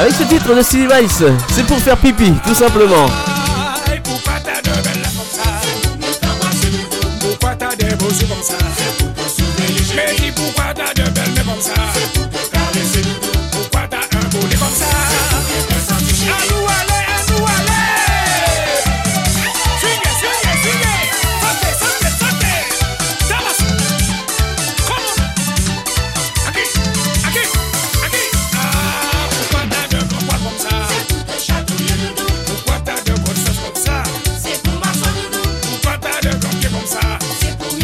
avec ce titre de Steel Vice, c'est pour faire pipi tout simplement. C'est comme ça, c'est pour soulever les gens. Mais dis pourquoi t'as de belles mais comme ça, c'est pour te caresser le dos. Pourquoi t'as un beau nez comme ça, c'est pour te sentir. À nous aller, à nous aller. Swingez, swingez, swingez. Sautez, sautez, sautez. Damas. Comment? Aki, aki, aki. Ah, pourquoi t'as de belles poils comme ça, c'est pour te chatouiller le dos. Pourquoi t'as de bonnes choses comme ça, c'est pour m'asseoir le dos. Pourquoi t'as de grands pieds comme ça, c'est pour rien.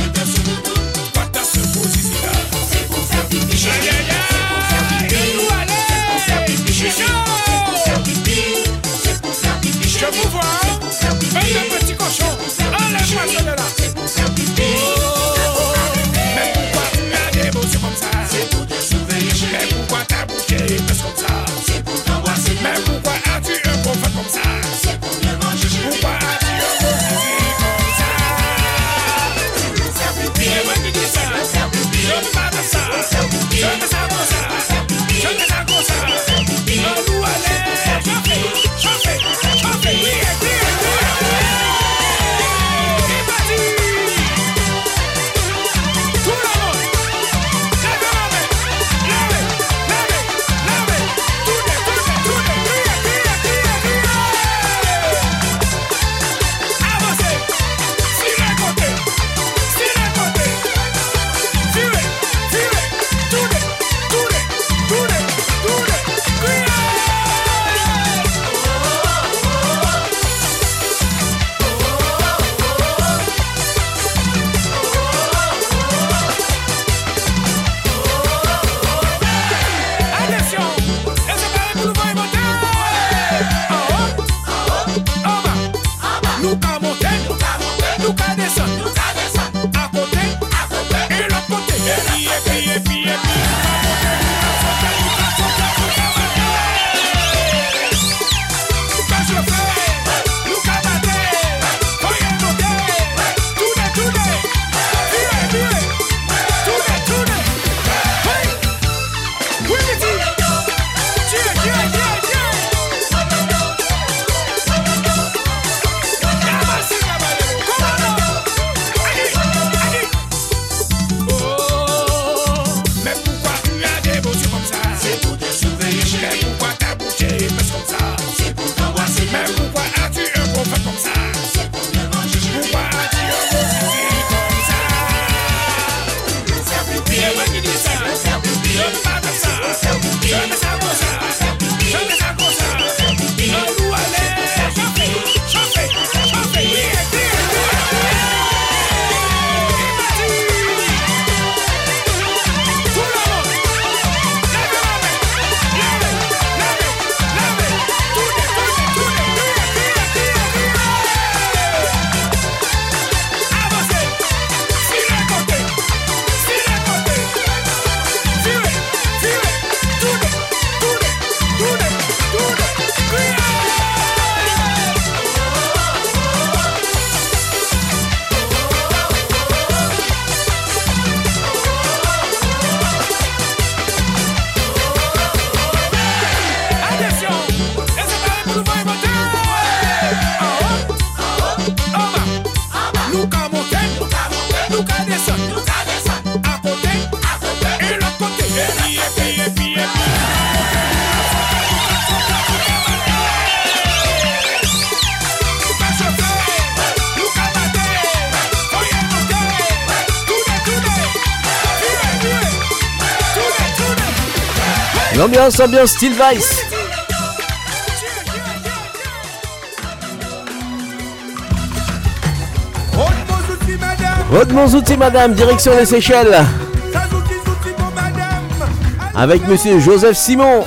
Ambiance, ambiance, Steel Vice. Haute mon zouti madame, direction les Seychelles. Avec monsieur Joseph Simon.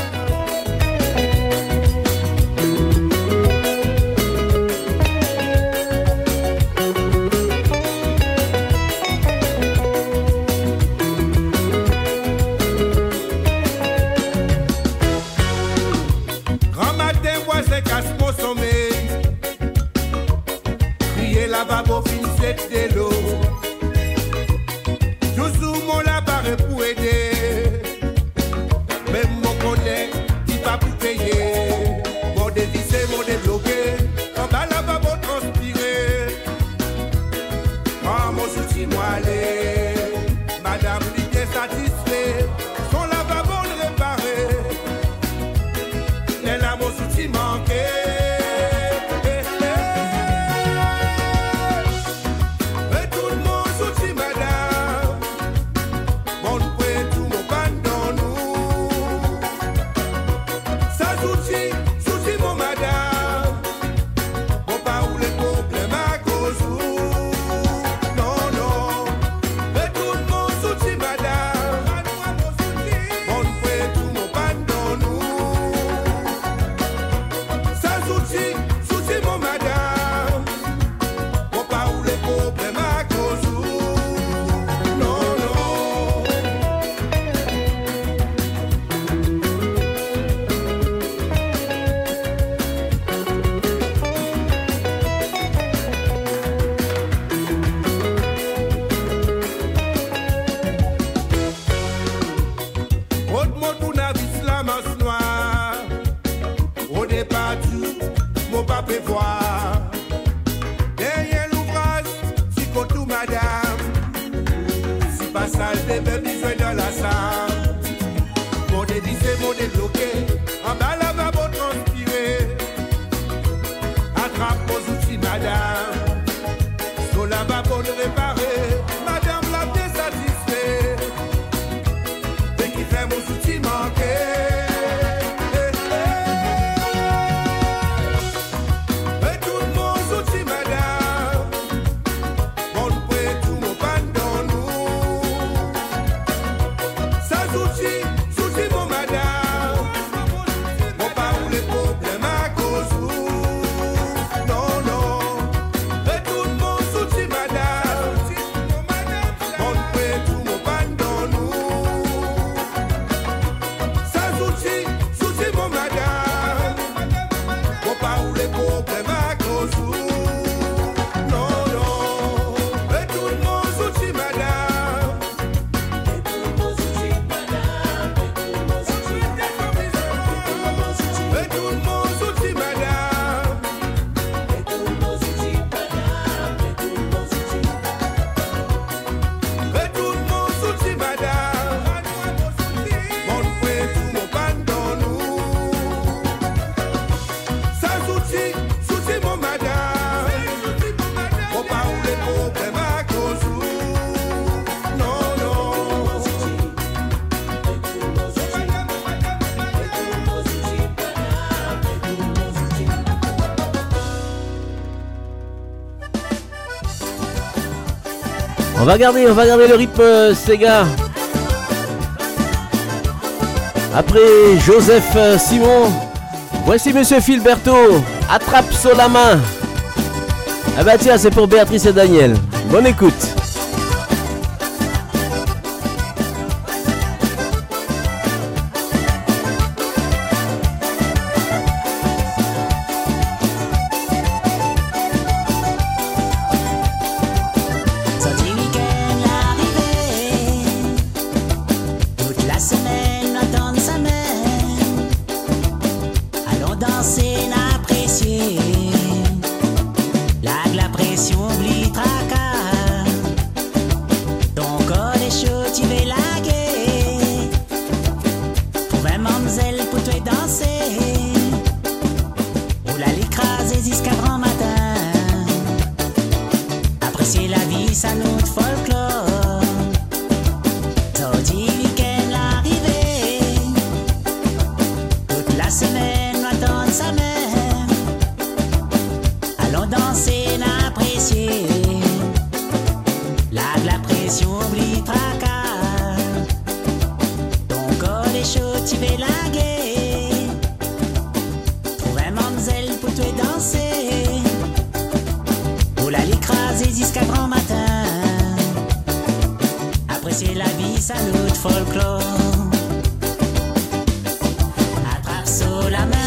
satisfaits, sont là-bas pour le réparer. Les lames sous-ti manquaient. On va garder, on va garder le rip euh, Sega. Après Joseph euh, Simon, voici Monsieur Filberto, attrape sur la main. Ah bah tiens, c'est pour Béatrice et Daniel. Bonne écoute. Attrape sous la main.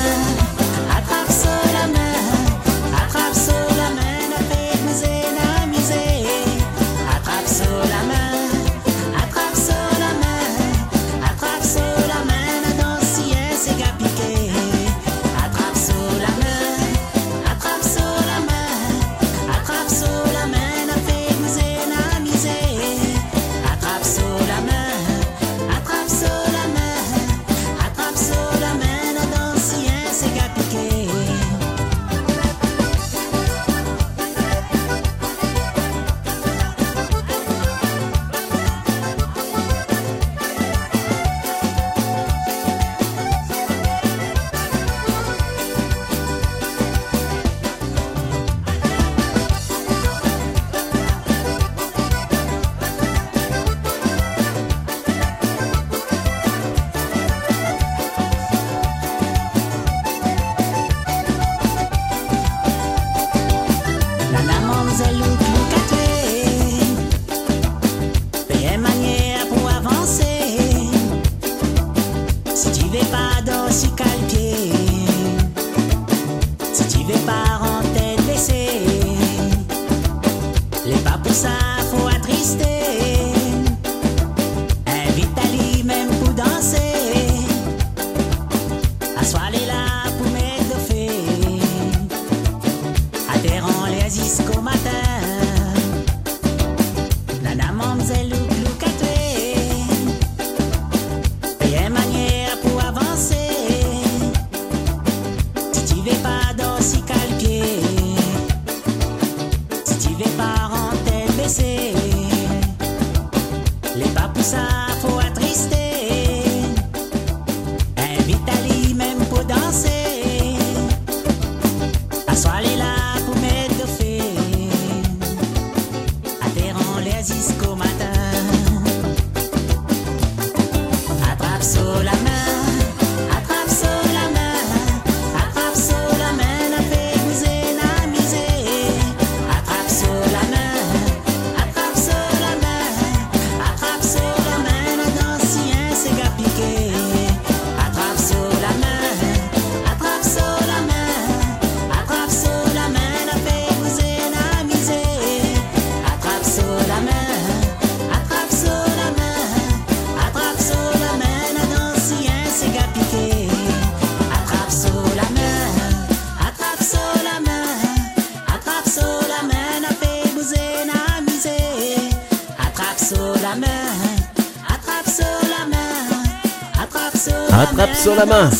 Rattrape sur la main.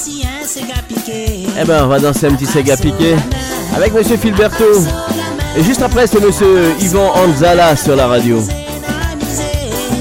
Eh ben on va danser un petit Sega piqué avec Monsieur Filberto. Et juste après c'est Monsieur Yvan Anzala sur la radio. Bye.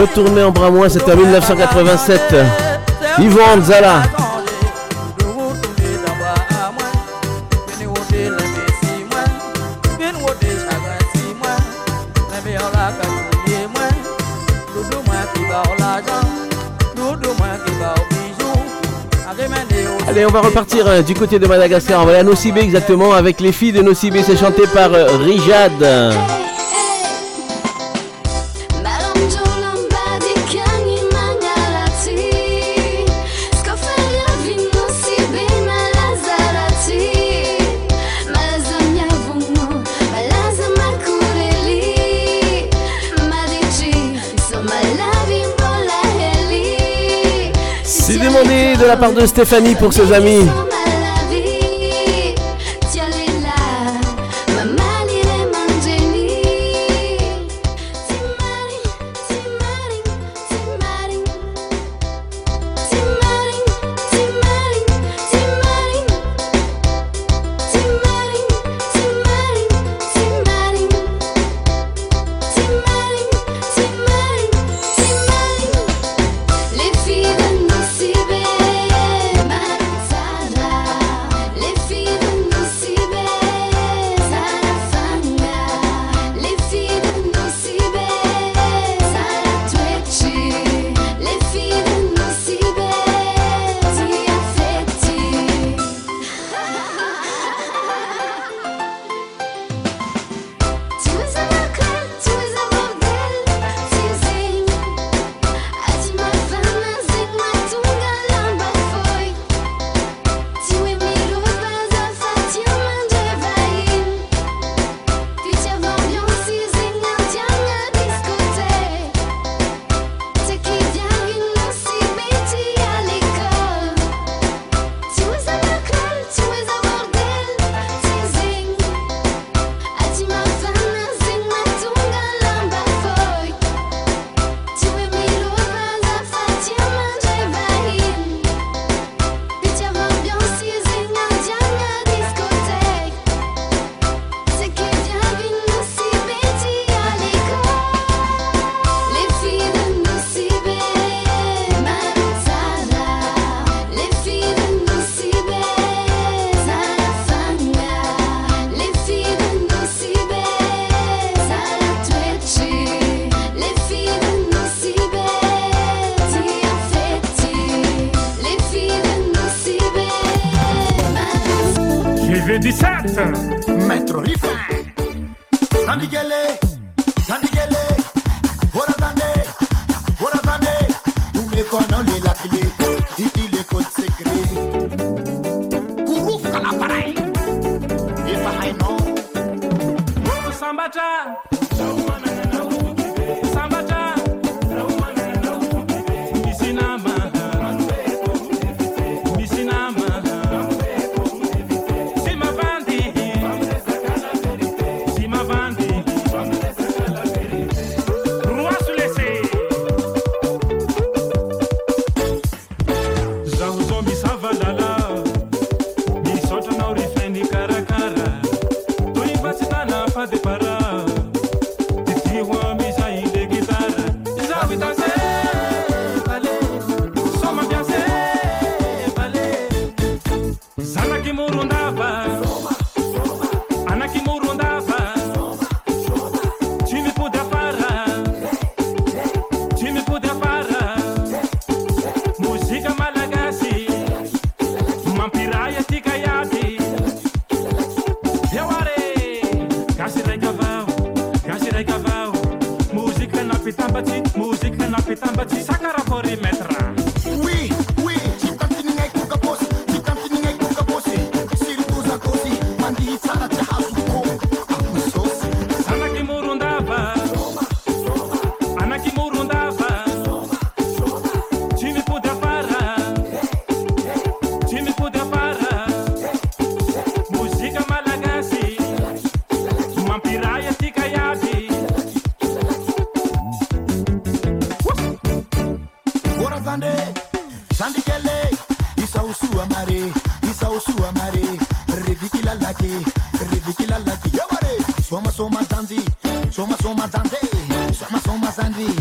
Retourné en bras moi, c'était en mille neuf cent quatre-vingt-sept. Yvan Anzala. Allez, on va repartir hein, du côté de Madagascar. On va aller à Nosy Be exactement avec les filles de Nosy Be. C'est chanté par euh, Rijad. De la part de Stéphanie pour ses amis. Soma soma danzi, soma soma danzi, soma soma zanzi. Georges,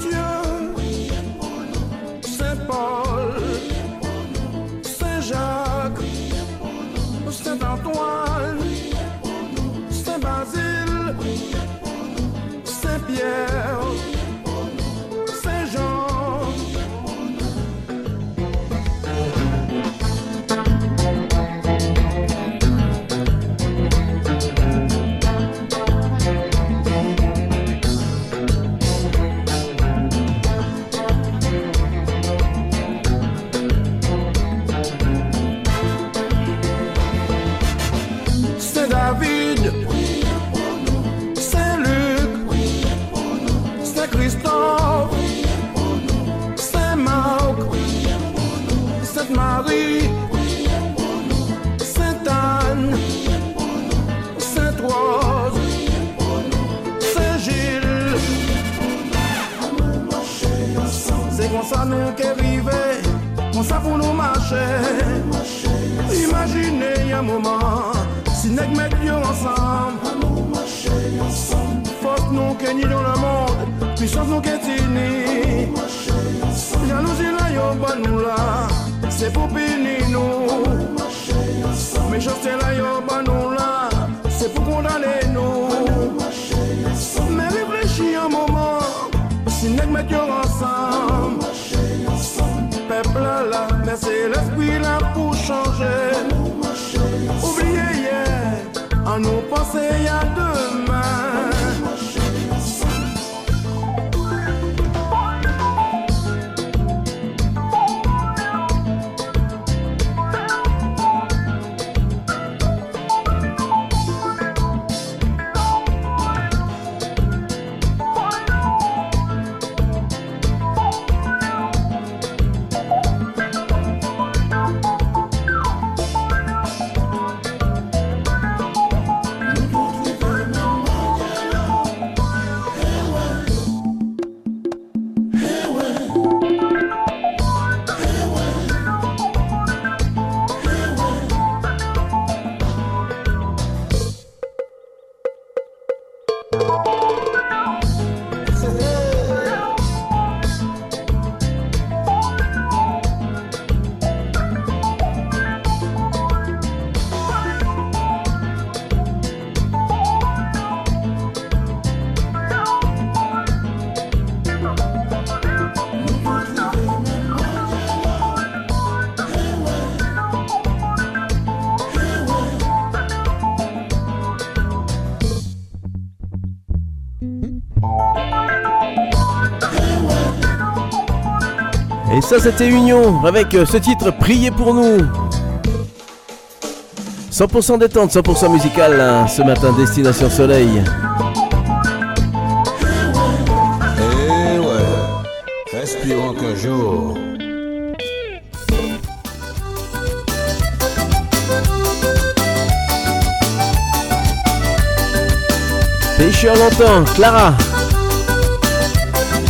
Dieu, Saint Paul, Saint Jacques, Saint Antoine, Saint Basile, Saint Pierre, Saint Jean. Ça nous qu'est arrivé, on sait pour nous marcher. Imaginez un moment, si nous mettons ensemble, force nous qu'est ni dans le monde, puissance nous qu'est unie. Jalousie là, y'a pas nous là, c'est pour punir nous. Méchanceté là, y'a pas nous là, c'est pour condamner nous. Mais réfléchis un moment, si nous mettons ensemble. Peuple là, mais c'est l'esprit là pour changer. Oubliez hier, en nous penser à demain. Et ça c'était Union avec ce titre Priez pour nous. cent pour cent détente, cent pour cent musical hein, ce matin Destination Soleil. Eh ouais, respirons qu'un jour. Pêcheur longtemps, Clara. Esprit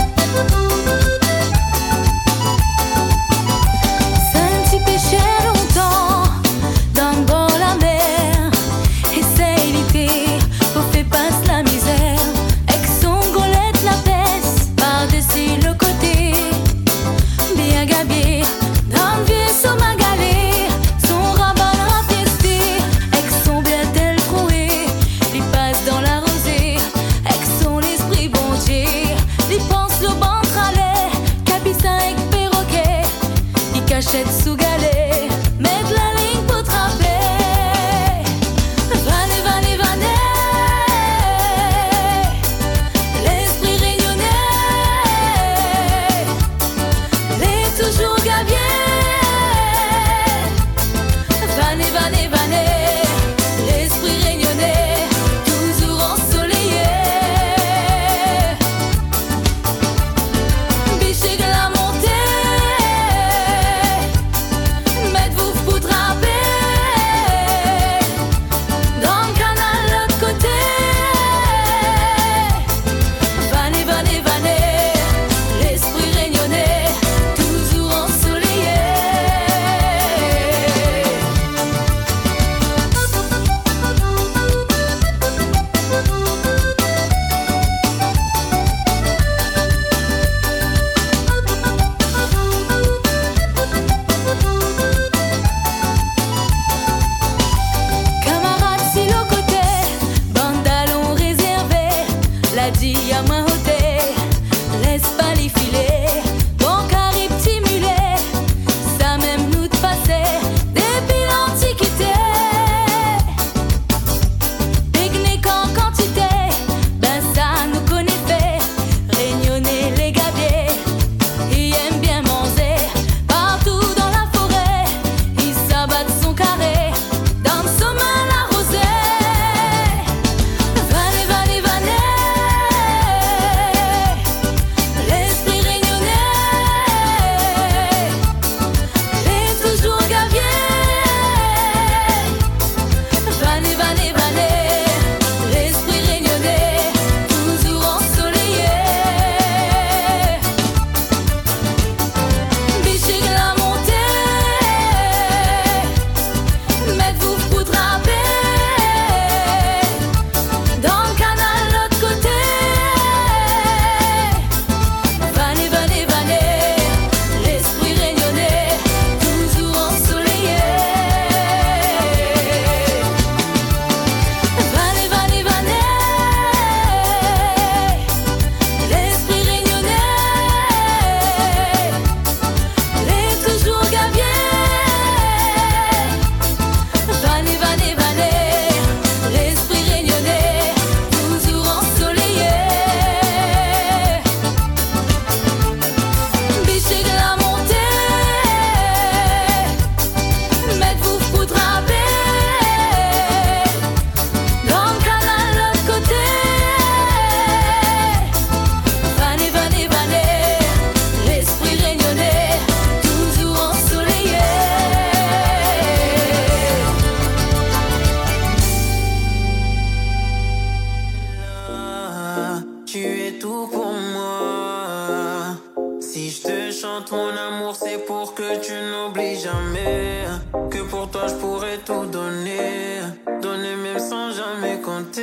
chante mon amour, c'est pour que tu n'oublies jamais que pour toi je pourrais tout donner, donner même sans jamais compter.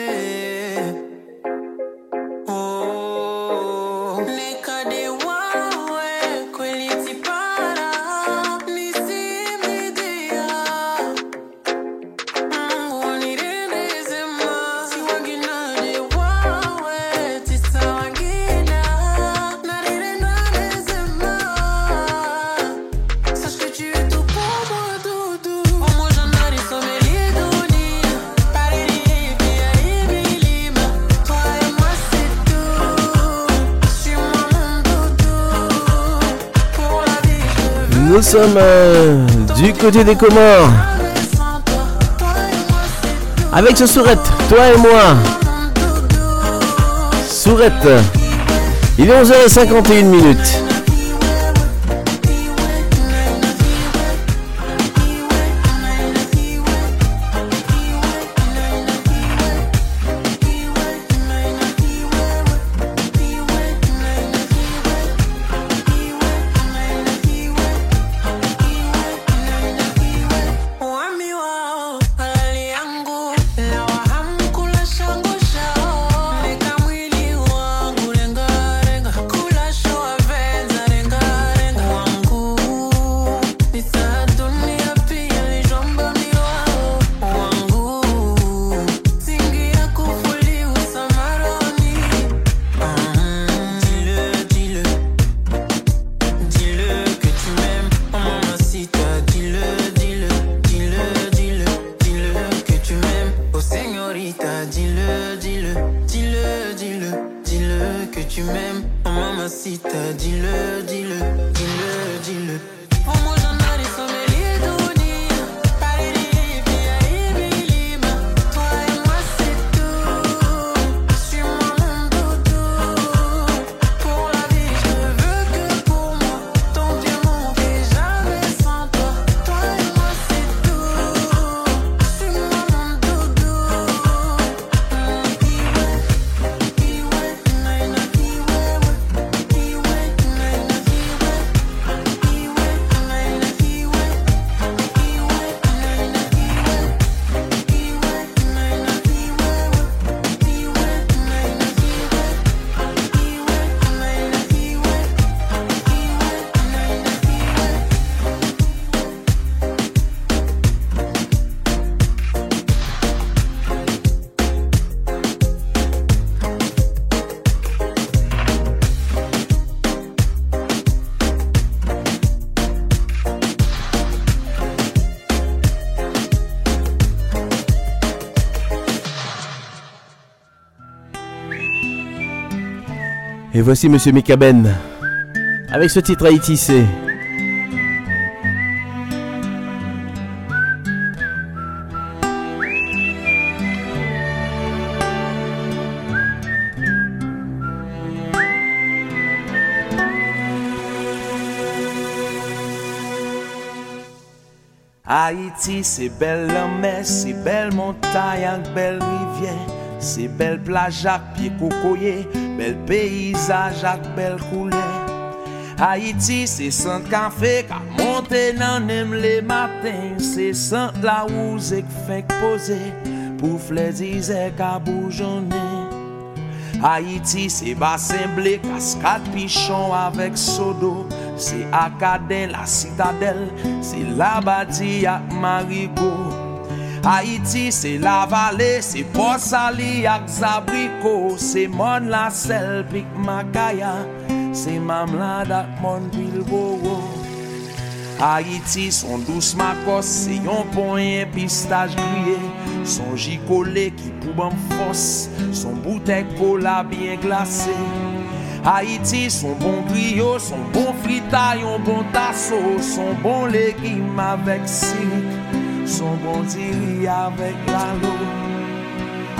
Oh, nous sommes euh, du côté des Comores avec ce Sourette, toi et moi. Sourette, il est onze heures cinquante et une. Et voici Monsieur Mikaben avec ce titre Haïti C. Haïti, c'est belle mer, c'est belle montagne, belle rivière. C'est belle plage à pied cocoyer, bel paysage à belle couleur. Haïti, c'est centre café qu'a monté nan nem les matins. C'est centre la rouse qui fait poser pour flézisé qu'a bourgeonner. Haïti, c'est bassin blé, cascade pichon avec sodo. C'est Acadin, la citadelle, c'est la bâtie à Marigot. Haïti, c'est la vallée, c'est Port-Sali ak Zabrico, c'est mon la sel pik Makaya, c'est Mamlad ak mon Bilboro. Haïti, son douce Makos, c'est yon poyen pistache grillé, son jicolé qui pouban force, son bouteille cola bien glacé. Haïti, son bon griot, son bon frita, yon bon tasso, son bon légume avec sirop. Son bon diri avec la l'eau.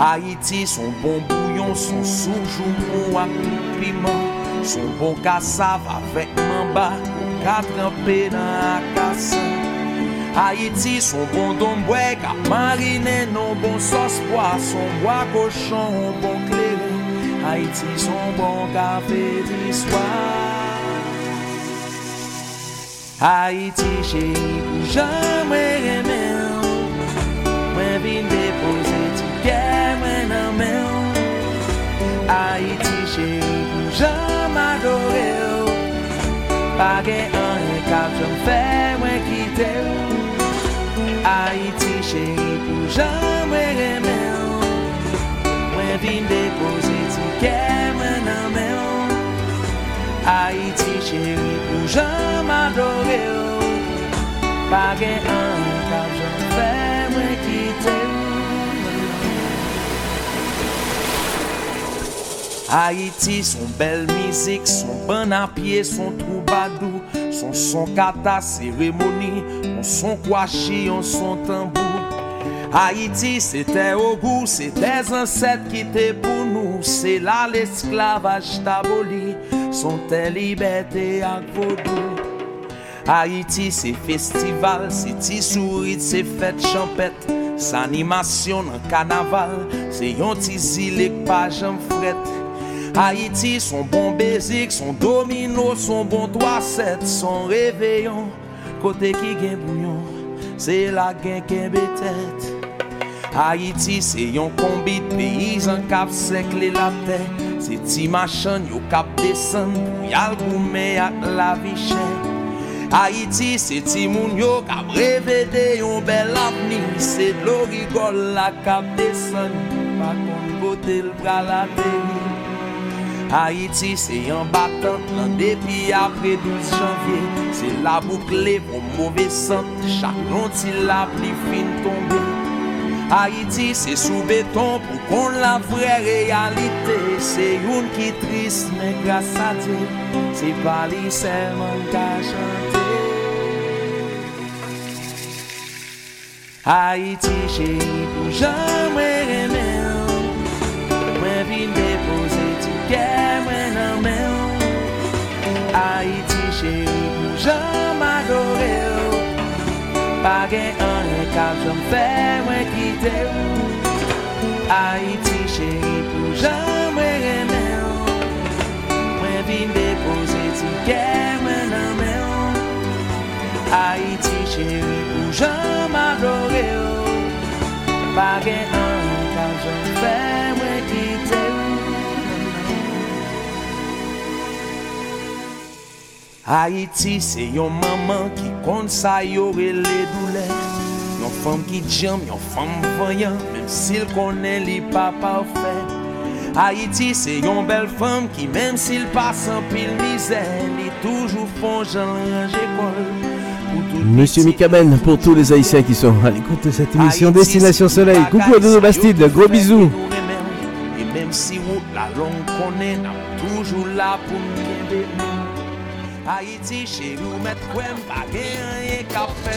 Haïti, son bon bouillon, son soujoumou à tout piment, son bon cassave avec mamba, quatre trempé dans la casse. Haïti, son bon domboué, qu'a mariné non bon sauce pois, son bois cochon, bon clairon. Haïti, son bon café d'histoire. Haïti, chérie, où j'aimerais aimer. Moi, vine déposer tout pierre, moi, non, mais Haïti, chérie, où j'aimerais adorer. Pas gain un cap, je me fais, moi, quitter. Haïti, chérie, où j'aimerais aimer. Moi, vine déposer tout pierre, moi, non, mais Haïti, chérie, où j'aimerais adorer. Pas gain un cap, je me fais. Haïti, son belle musique, son bon à pied, son troubadou, son son kata cérémonie, on son kwashi, on son tambour. Haïti, c'était au goût, c'est des ancêtres qui étaient pour nous, c'est là l'esclavage t'aboli, son tes liberté à vaudou. Haïti, c'est festival, c'est ti souris, c'est fête champêtre, c'est animation dans carnaval, c'est yon ti zilek pas jam frette. Haïti, son bon baiser, son domino, son bon trois sept, son réveillon, côté qui gagne bouillon, c'est la gagne qui bête. Haïti, c'est yon combi de paysans cap sècle la terre, c'est ti machan yo cap descend, yal goumé ak la vie chère. Haïti, c'est ti moun yo cap rêve de yon bel avenir, c'est l'origol la cap descend, pa kon bote l bra la terre. Haïti, c'est un battant, l'un depuis après douze janvier. C'est la boucle pour mauvais sang, chaque longtemps la pluie fine tomber. Haïti, c'est sous béton pour qu'on la vraie réalité. C'est une qui triste, mais grâce à Dieu, c'est pas lui seulement qu'à chanter. Haïti, chérie, pour jamais aimer. Moi, vine déposer tout cœur, moi, non, mais Haïti, chérie, nous j'aime adorer. Pas gain un cap, je me fais, moi, quitter. Haïti, chérie, nous j'aime aimer. Moi, vine déposer tout cœur, moi, non, mais Haïti, chérie, nous j'aime adorer. Pas gain un cap, je me fais. Haïti, c'est yon maman qui compte sa yore les douleurs. Yon femme qui jam, yon femme voyant, même s'il connaît les pas parfait. Haïti, c'est yon belle femme qui même s'il passe en pile misère, il toujours font genre école. Monsieur Mikaben, pour tous les Haïtiens qui sont à l'écoute de cette émission Haïti, Destination Soleil. Coucou à Dodo Bastide, gros bisous. Et même si vous la langue connaît, nous toujours là pour nous aider. Haïti, chez nous, mettre Wem, Bagay, Café,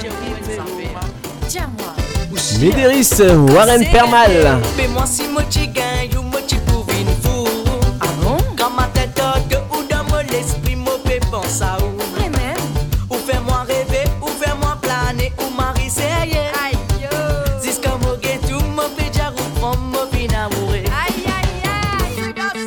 Médéris, Warren Permal. Fais-moi si moi tu gagnes ou moi tu pour une foule. Ah bon? Quand ma tête toque ou dans mon esprit, mon pépon, ça ou. Vraiment? Ou fais-moi rêver, ou fais-moi planer, ou m'arriser. Aïe, yo. Jusqu'à mon guetou, mon pédia, ou prends mon pinamouré. Aïe, aïe. L'amour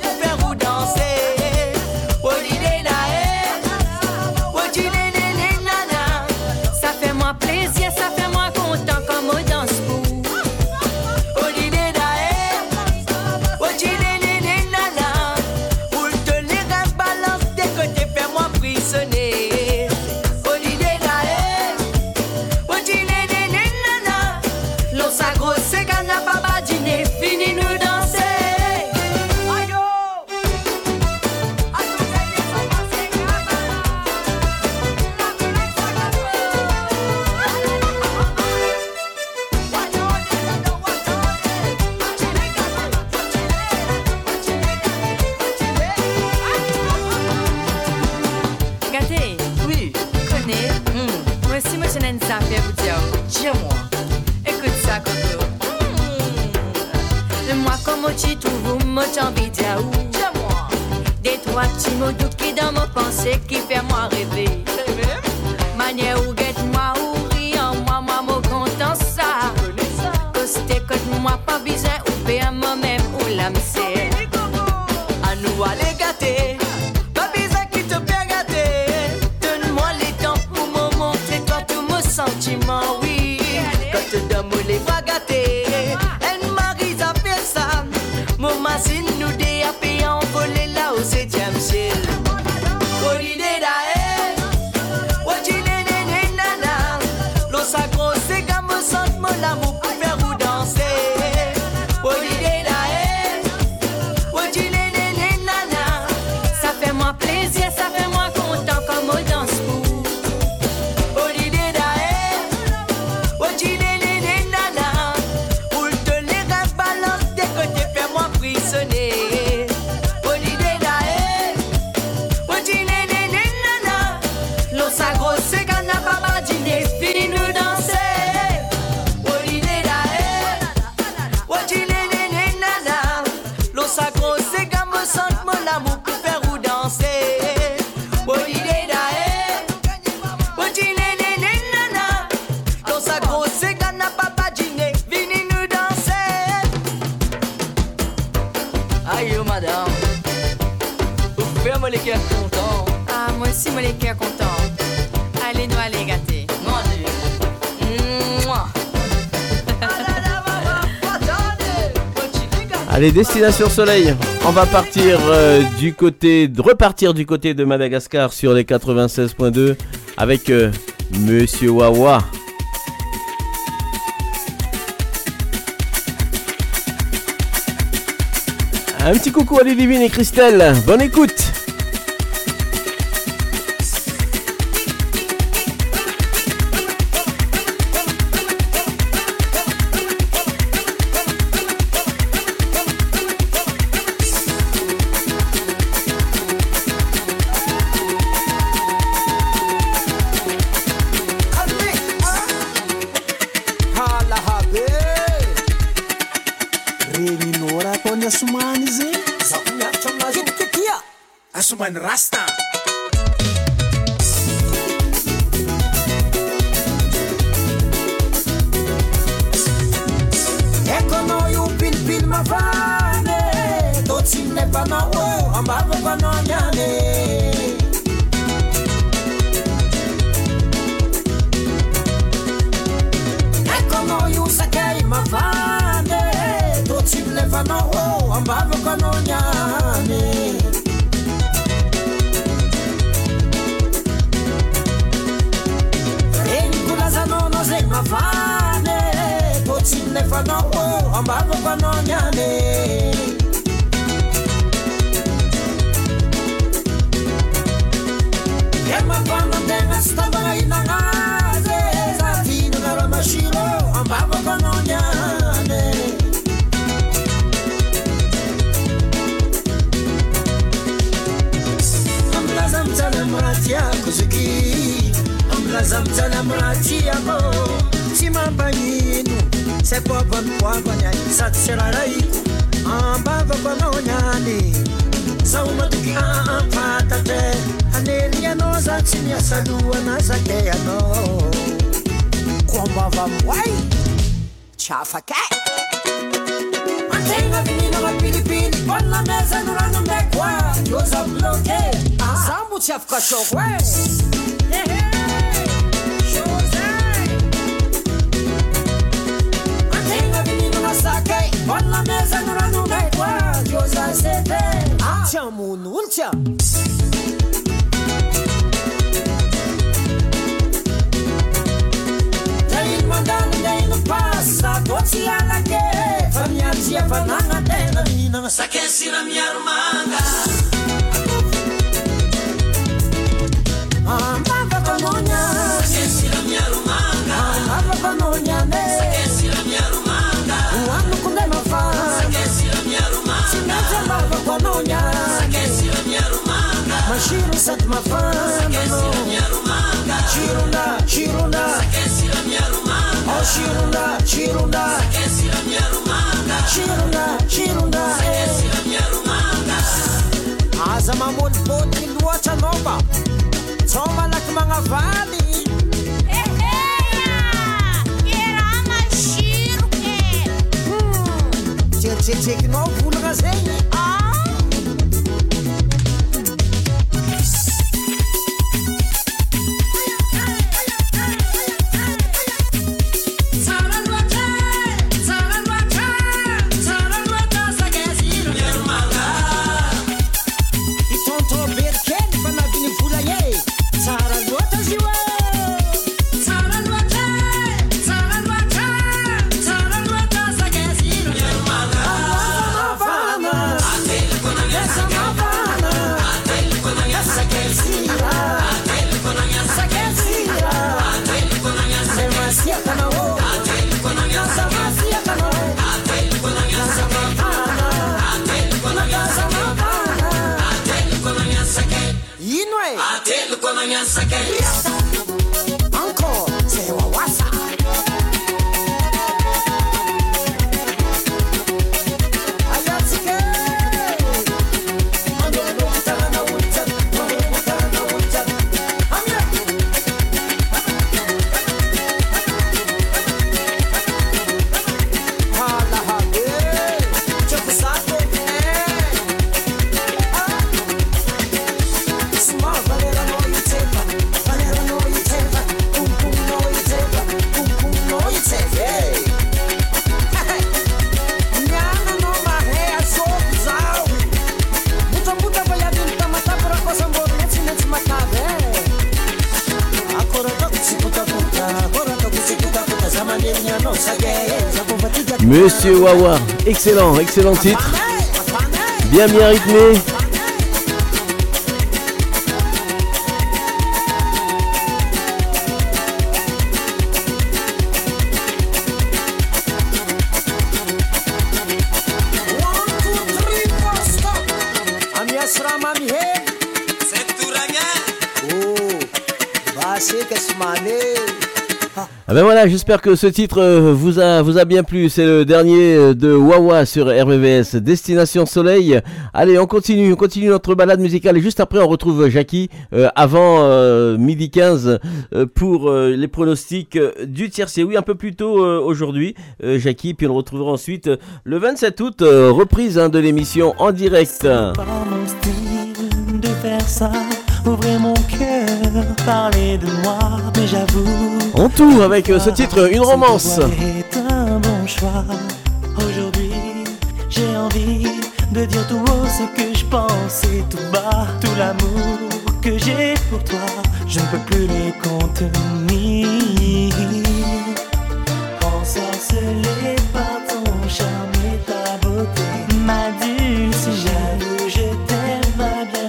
pour faire ou danser. Holiday night. ça fait vous dire, dis-moi, écoute ça, Coco. Mmh. Moi, comme tu trouves, moi, j'ai envie de dire, dis-moi, des trois petits mots doux qui dans mes pensées, qui fait moi rêver. Manière ou guette moi ou riant, moi, moi, moi, content ça. Costé, cote moi, pas bizarre, ou bien moi-même, ou l'âme, c'est. À nous, aller gâter. Sentiment, oui, quand d'un mot les bras gâtés, elle marie ça fait ça. Mon massin nous déapé envolé là au septième ciel. Allez, Destination Soleil, on va partir euh, du côté, de repartir du côté de Madagascar sur les quatre-vingt-seize point deux avec euh, Monsieur Wawa. Un petit coucou à Ludivine et Christelle, bonne écoute. Chiruna, chiruna, Chirunda, Chirunda, Chirunda, Chirunda, aza mamonipony loatra anao, tsao malaky magnavaly. Tsektsekinao volana zegny. Monsieur Wawa, excellent, excellent titre, bien bien rythmé. Ben voilà, j'espère que ce titre vous a, vous a bien plu. C'est le dernier de Wawa sur R V V S, Destination Soleil. Allez, on continue, on continue notre balade musicale. Et juste après, on retrouve Jackie euh, avant euh, midi quinze euh, pour euh, les pronostics euh, du tiercé. Oui, un peu plus tôt euh, aujourd'hui, euh, Jackie. Puis on le retrouvera ensuite euh, le vingt-sept août, euh, reprise hein, de l'émission en direct. C'est pas mon style de faire ça. Ouvrez mon cœur, parlez de moi, mais j'avoue. En tout, avec ce titre, une romance. C'est un bon choix. Aujourd'hui, j'ai envie de dire tout haut ce que je pense et tout bas, tout l'amour que j'ai pour toi. Je ne peux plus les contenir. Ensorcelé par ton charme et ta beauté, ma dulce jaloux, je t'aime à bien.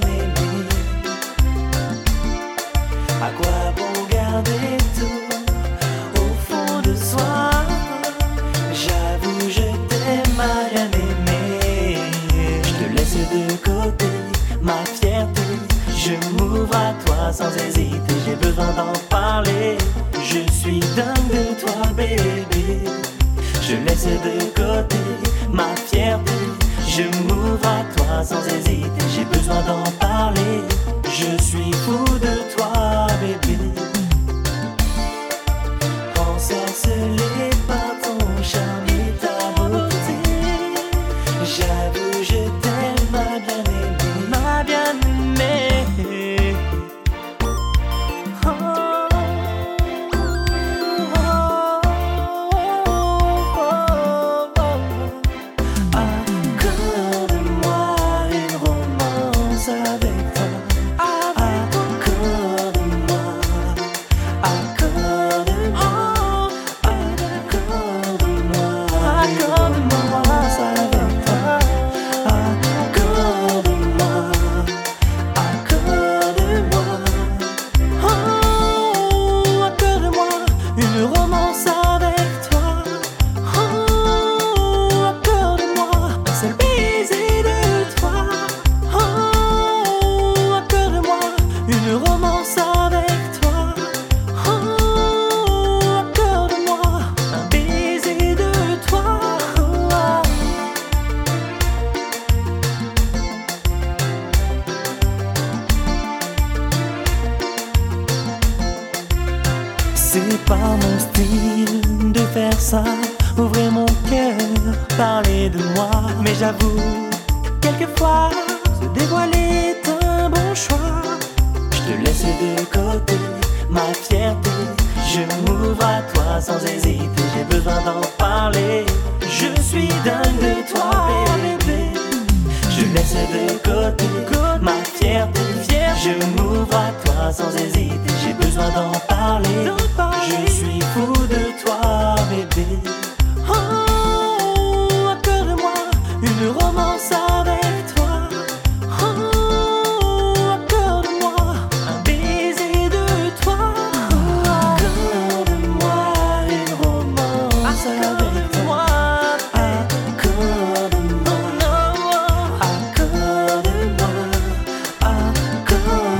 À quoi bon garder tout au fond de soi? J'avoue, je t'ai mal aimé. Je te laisse de côté, ma fierté. Je m'ouvre à toi sans hésiter. J'ai besoin d'en parler. Je suis dingue de toi, bébé. Je laisse de côté, ma fierté. Je m'ouvre à toi sans hésiter. J'ai besoin d'en parler. Je suis fou de toi, bébé. Ensorcelé par ton charme et ta beauté. J'avoue, je t'aime, ma bien-aimée, ma bien-aimée. Oh, oh, oh, oh, oh. Accorde-moi une romance avec toi. Good. C'est pas mon style de faire ça, ouvrir mon cœur, parler de moi. Mais j'avoue, quelquefois, se dévoiler est un bon choix. Je te laisse de côté, ma fierté. Je m'ouvre à toi sans hésiter, j'ai besoin d'en parler. Je suis dingue de toi, bébé. Je laisse de côté ma fierté, je m'ouvre à toi sans hésiter, j'ai besoin d'en parler. Je suis fou de toi, bébé. Oh, accorde-moi une romance avec toi. Oh, accorde-moi un baiser de toi. Oh, accorde-moi une romance avec toi.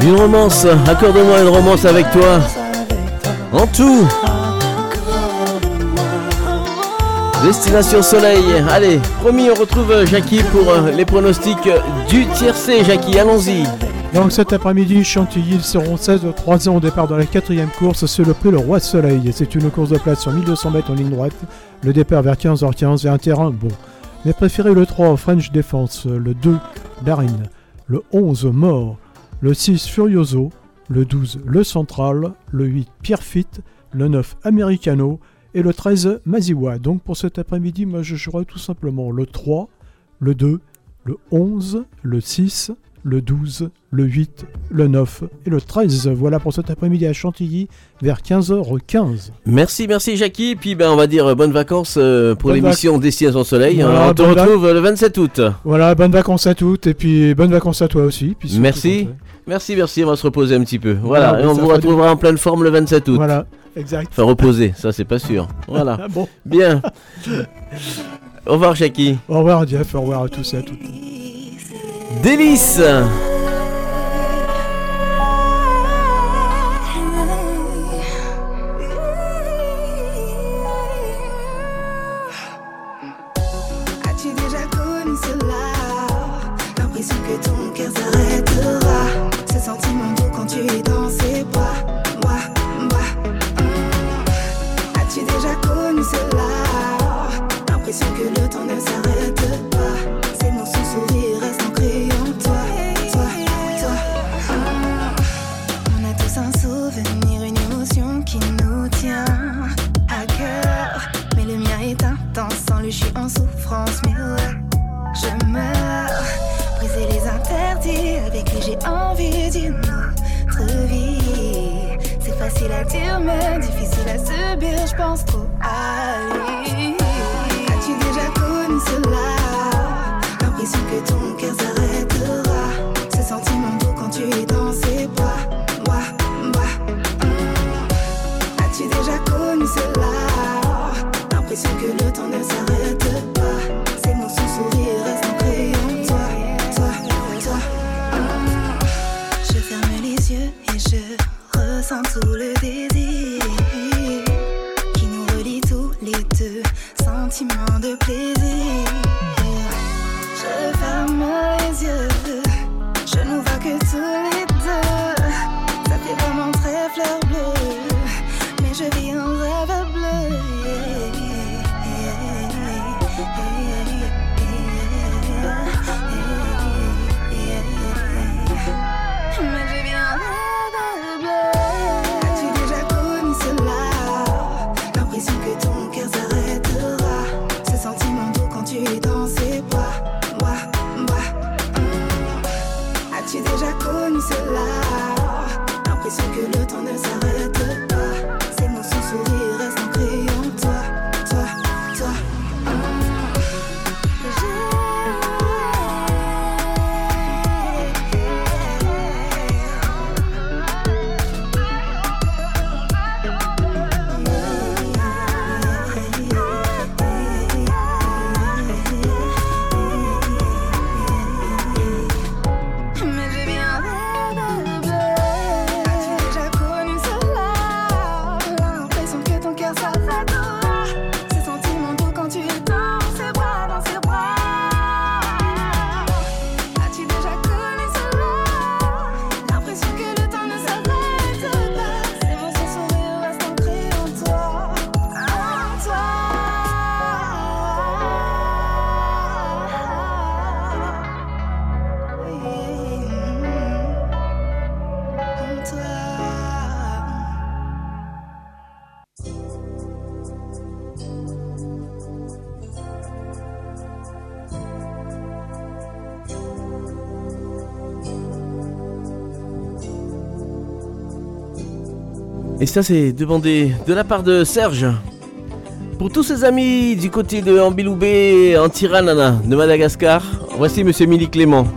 Une romance, accorde-moi une romance avec toi. En tout, Destination Soleil. Allez, promis, on retrouve Jackie pour les pronostics du tiercé. Jackie, allons-y. Donc cet après-midi, Chantilly seront seize trois ans au départ dans la quatrième course sur le prix Le Roi Soleil. C'est une course de place sur mille deux cents mètres en ligne droite. Le départ vers quinze heures quinze et un terrain bon. Les préférés, le trois, French Defense. Le deux, Darine. Le onze, Mort. Le six, Furioso, le douze, Le Central, le huit, Pierrefitte, le neuf, Americano et le treize, Maziwa. Donc pour cet après-midi, moi je jouerai tout simplement le trois, le deux, le onze, le six, le douze, le huit, le neuf et le treize. Voilà pour cet après-midi à Chantilly vers quinze heures quinze. Merci, merci Jackie. Et puis ben, on va dire euh, bonnes vacances euh, pour bonne l'émission vac- Destination Soleil. Voilà, on te retrouve vac- le vingt-sept août. Voilà, bonnes vacances à toutes et puis bonnes vacances à toi aussi. Puis merci. Merci, merci, on va se reposer un petit peu. Voilà, voilà, et on vous retrouvera en pleine forme le vingt-sept août. Voilà, exact. Enfin, reposer, ça c'est pas sûr. Voilà. Ah bon. Bien. Au revoir, Jackie. Au revoir, Jeff. Au revoir à tous et à toutes. Délice. Connu cela. Et ça c'est demandé de la part de Serge. Pour tous ses amis du côté de Ambiloubé, en Tiranana, de Madagascar, voici Monsieur Millie Clément.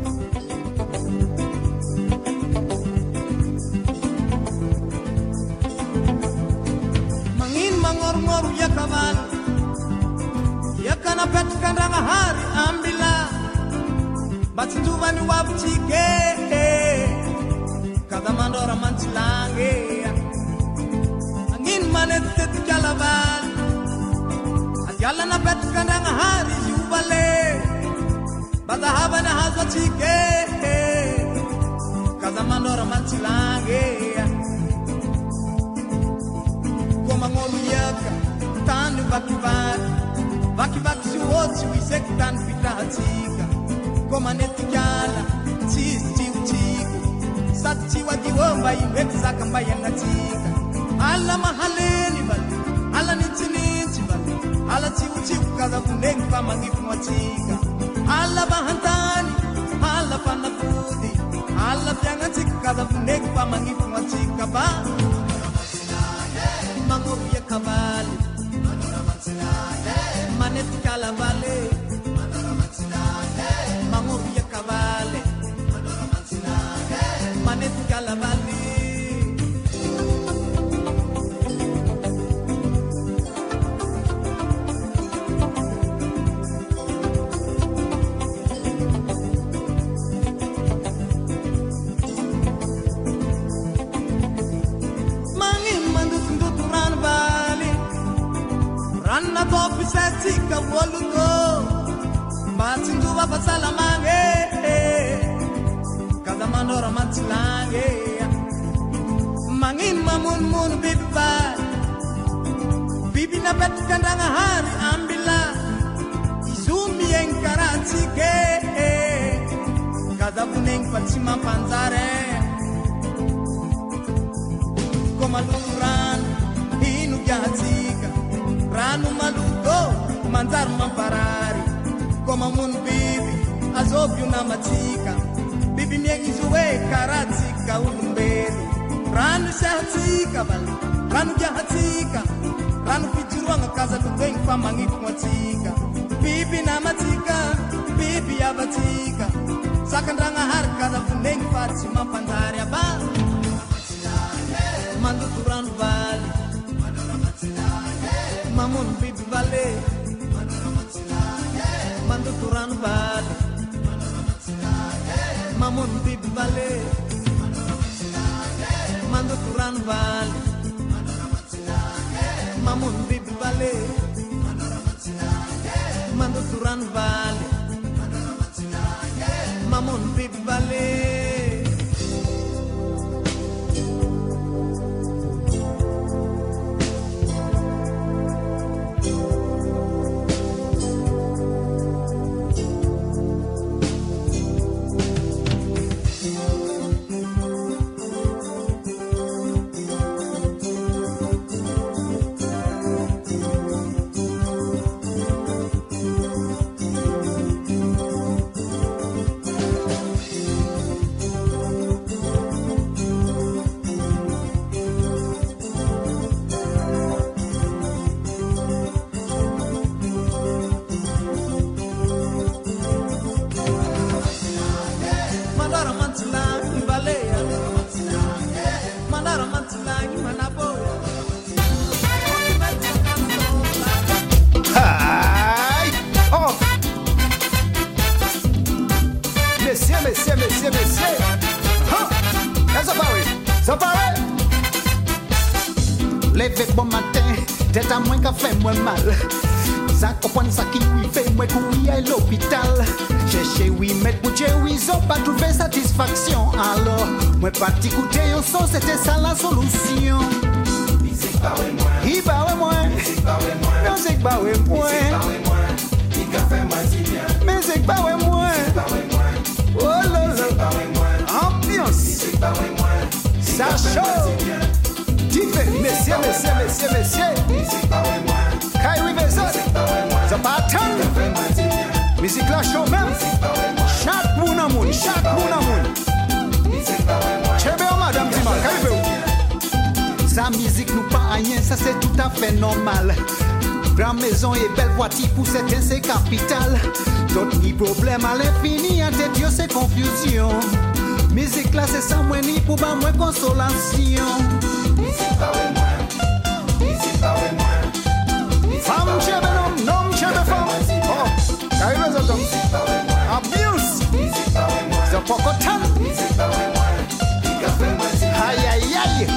Parti coûter un son, c'était ça la solution. Musique pas ouais moins. Musique pas ouais moins. Musique pas ouais moins. Musique pas ouais moins. Musique pas ouais moins. Musique pas ouais moins. Oh là là. Ambiance. Musique pas ouais moins. Ça chauffe. Différent. Messieurs, messieurs, messieurs, messieurs. Musique pas ouais moins. Kai Rivezot. Ça pas attendre. Musique la chauffe même. Chaque moun à moun. Chaque moun à moun. Chebe ou madame Dima, karibe ou. Sa musique nous pas rien, ça c'est tout à fait normal. Grande maison et belle voiture pour certains c'est capital. D'autres ni problème à l'infini, en tête yo c'est confusion. Musique là c'est sans moi ni pour pas moins consolation. Musique pas ouais moi, musique pas ouais moi. Femme chère homme, homme chère femme. Oh, arrive les autres. Musique pas ouais moi. Abuse. Musique pas ouais moi. C'est pas content. Musique pas ouais moi. Aïe aïe aïe.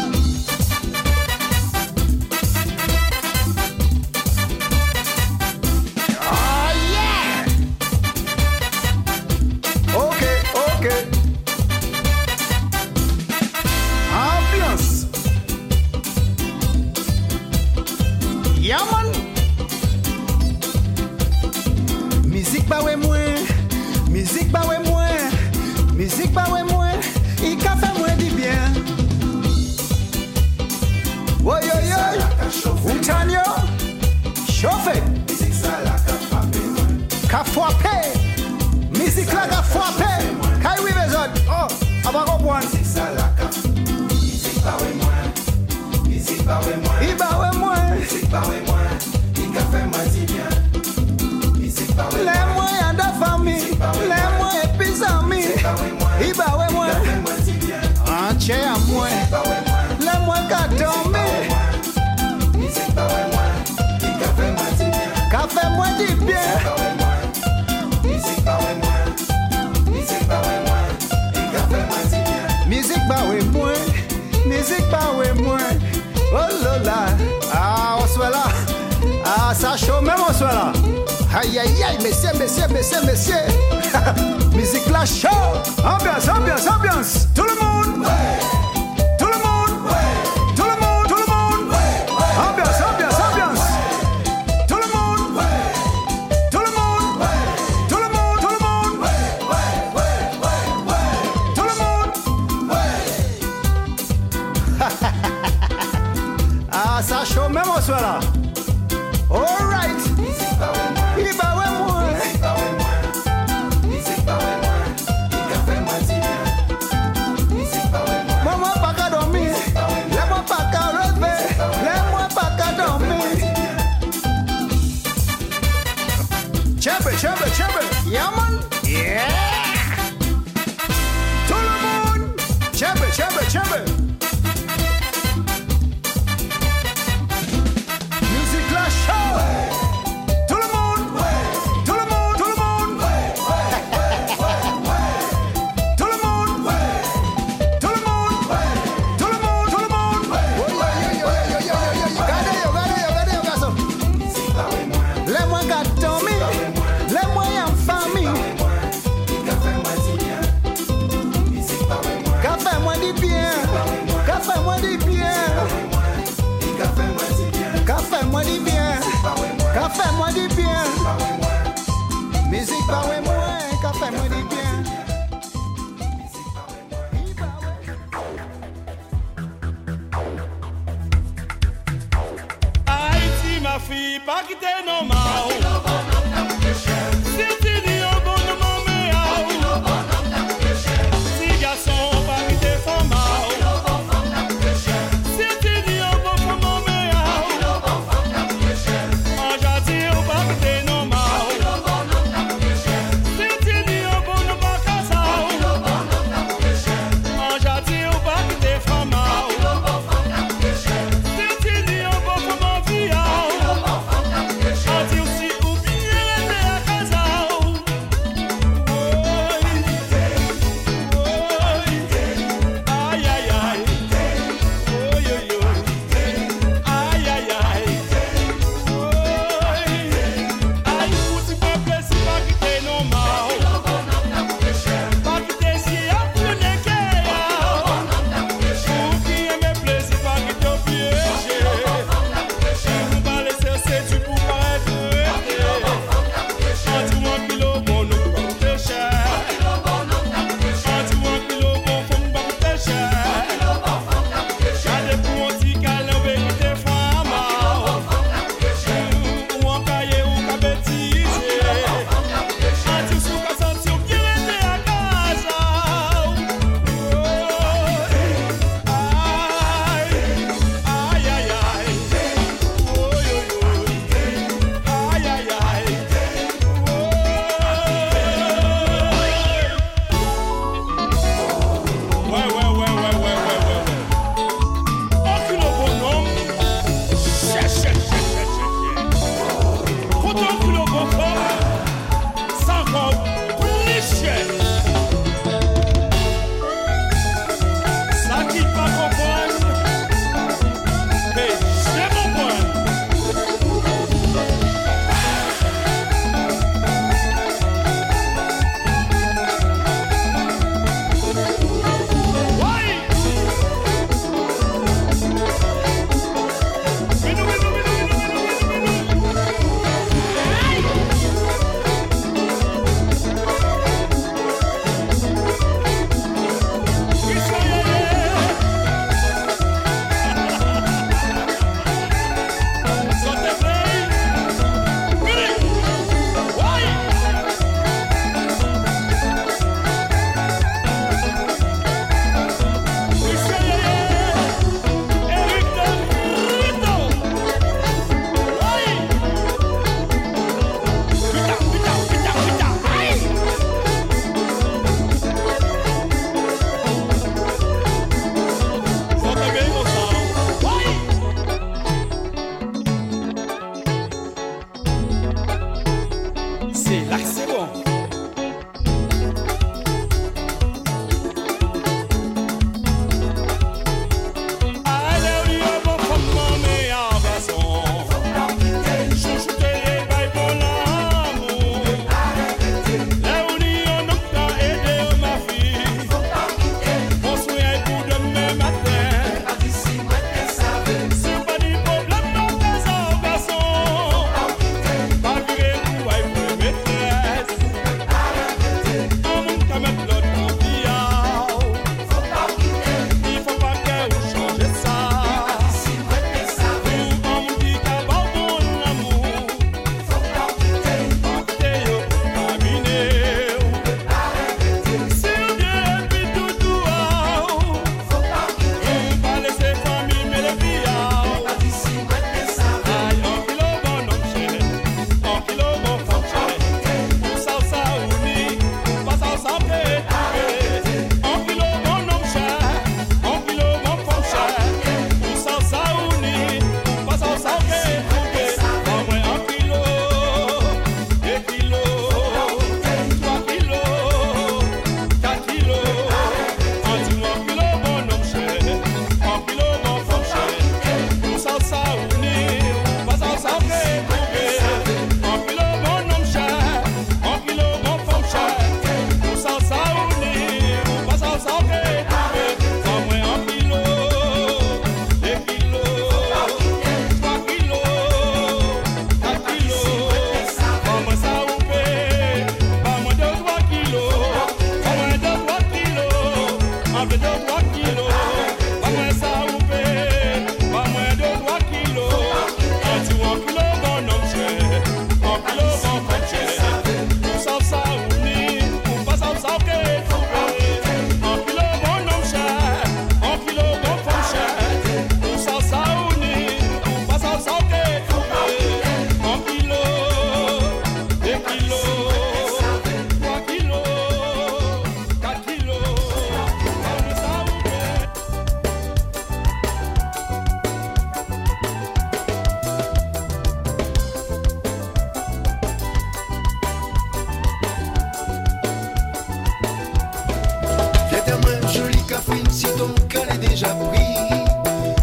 ton cal est déjà pris.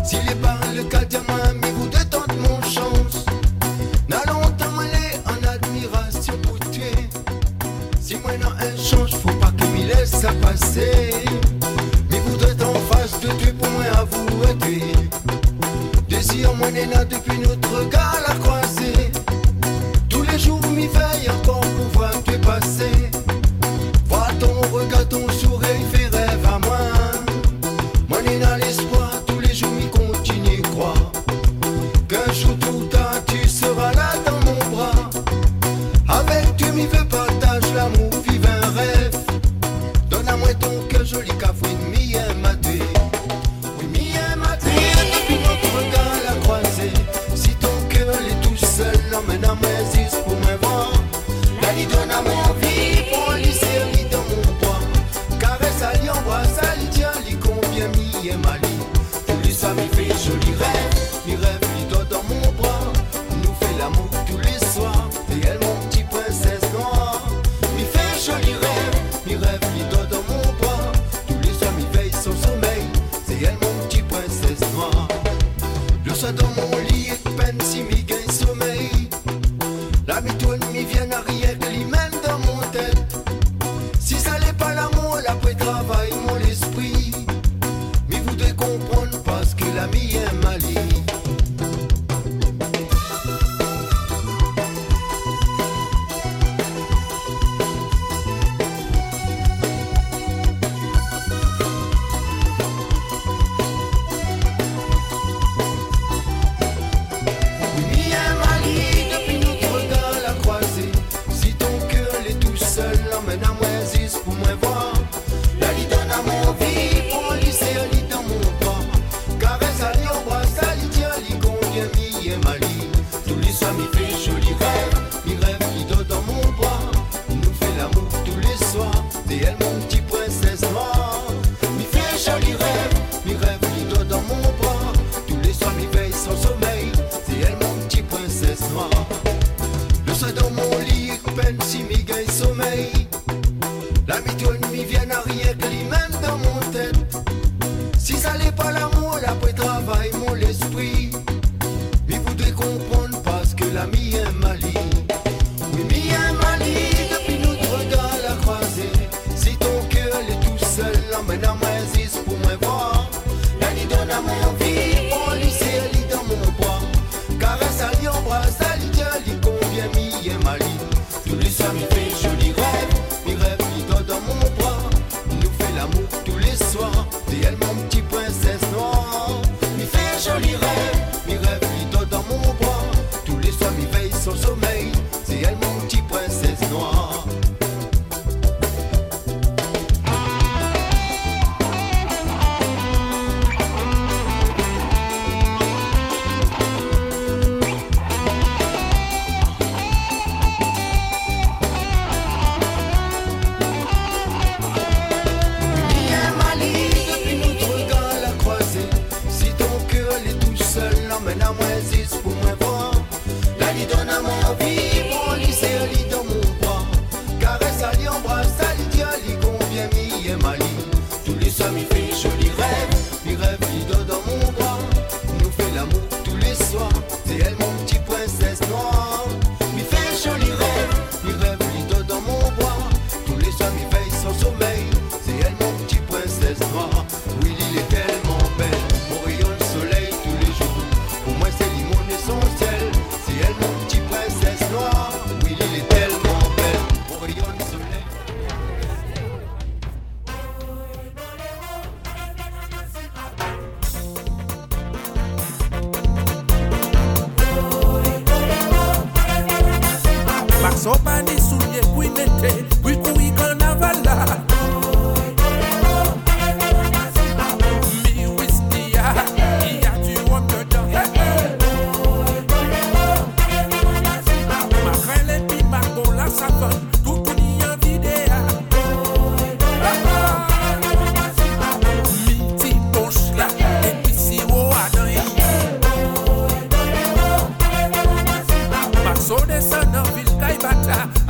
S'il est pas le cal diamant, mais vous de tente mon chance. N'allons t'emmener en admiration pour tuer. Si moi non un change, faut pas qu'il me laisse ça passer. Mais vous de t'en face de tuer pour moi à vous à tuer. Désir moi n'est là depuis notre regard la croisée. Tous les jours m'y veille encore pour voir tuer passer. Vois ton regard, ton sourire fait rêve à moi. Moi n'est là l'espoir, tous les jours m'y continue croire. Qu'un jour tout tard tu seras là dans mon bras. Avec tu m'y veux partage l'amour, vive un rêve. Donne à moi ton cœur joli cafouine, m'y aime à tuer. Oui m'y aime à tuer, depuis notre regard la croisée. Si ton cœur est tout seul, l'emmène à moi existe pour me voir. La nuit donne à moi envie pour lui servir.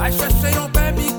I just say on baby.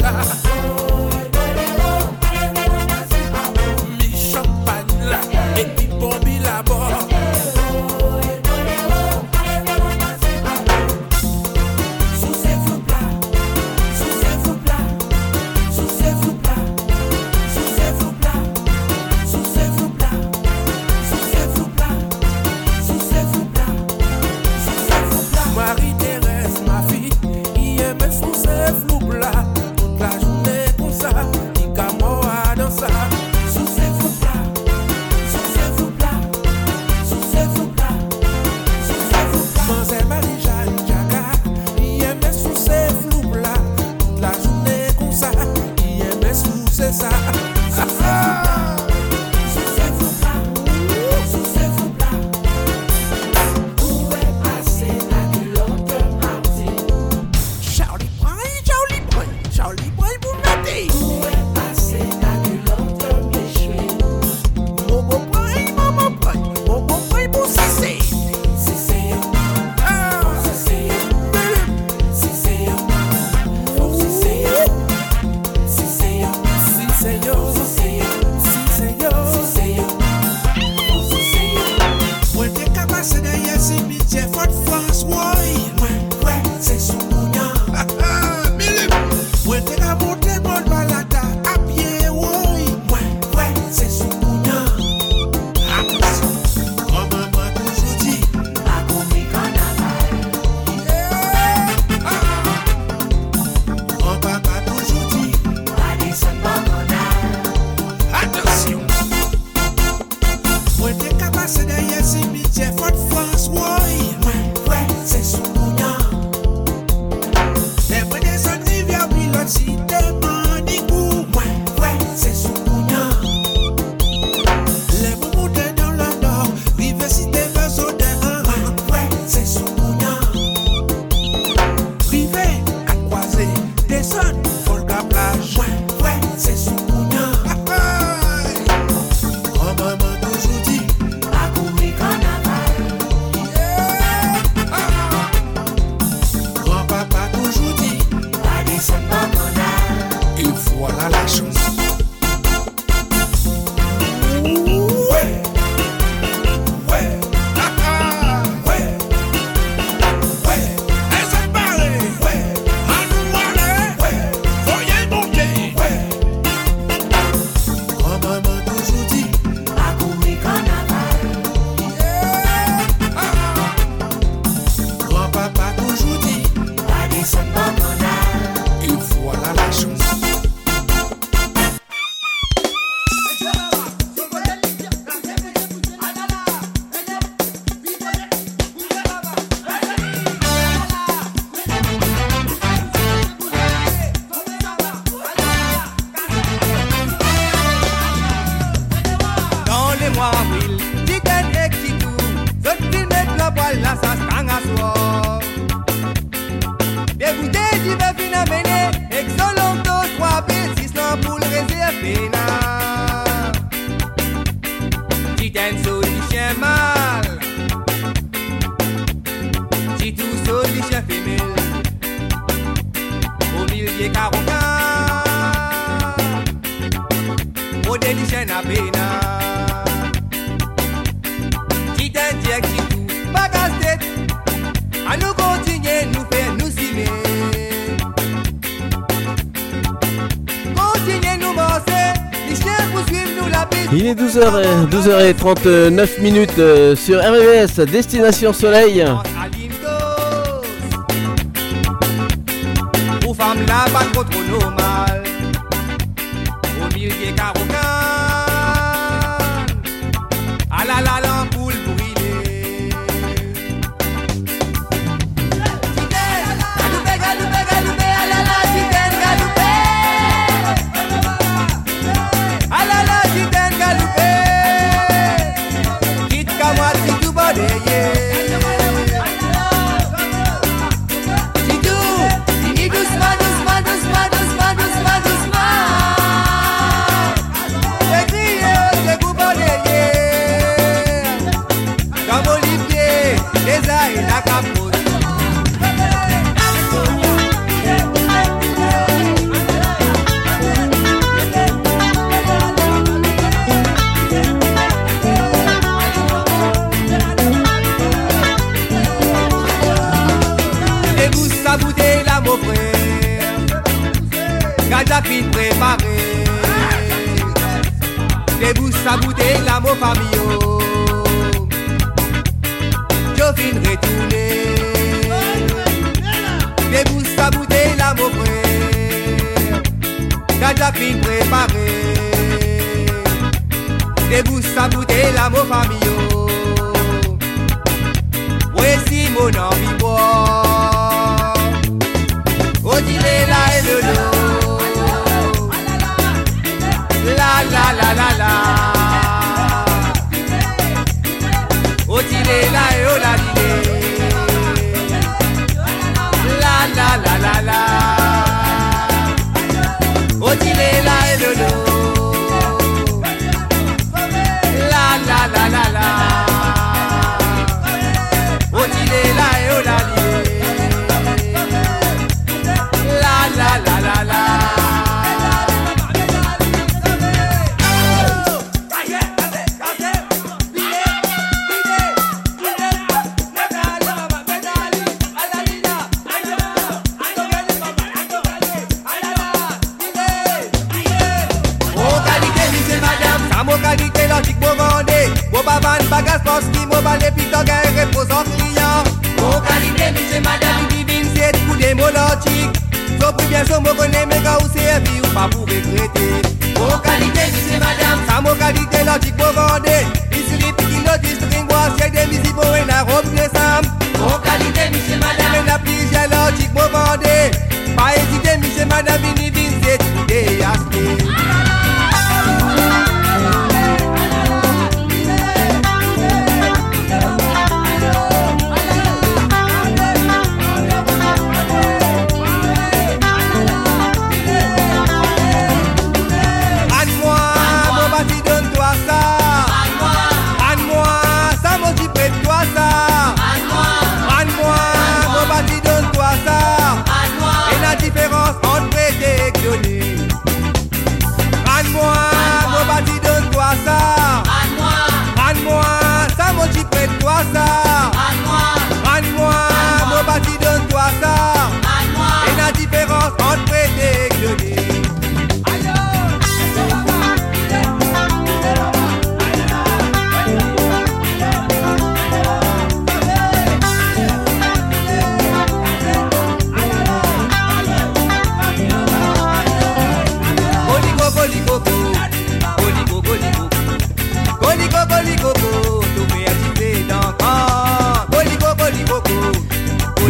douze heures trente-neuf minutes sur R V V S, Destination Soleil. Qualité, monsieur madame, sa mo qualité logique, vous vendez. Ici, les petits notices.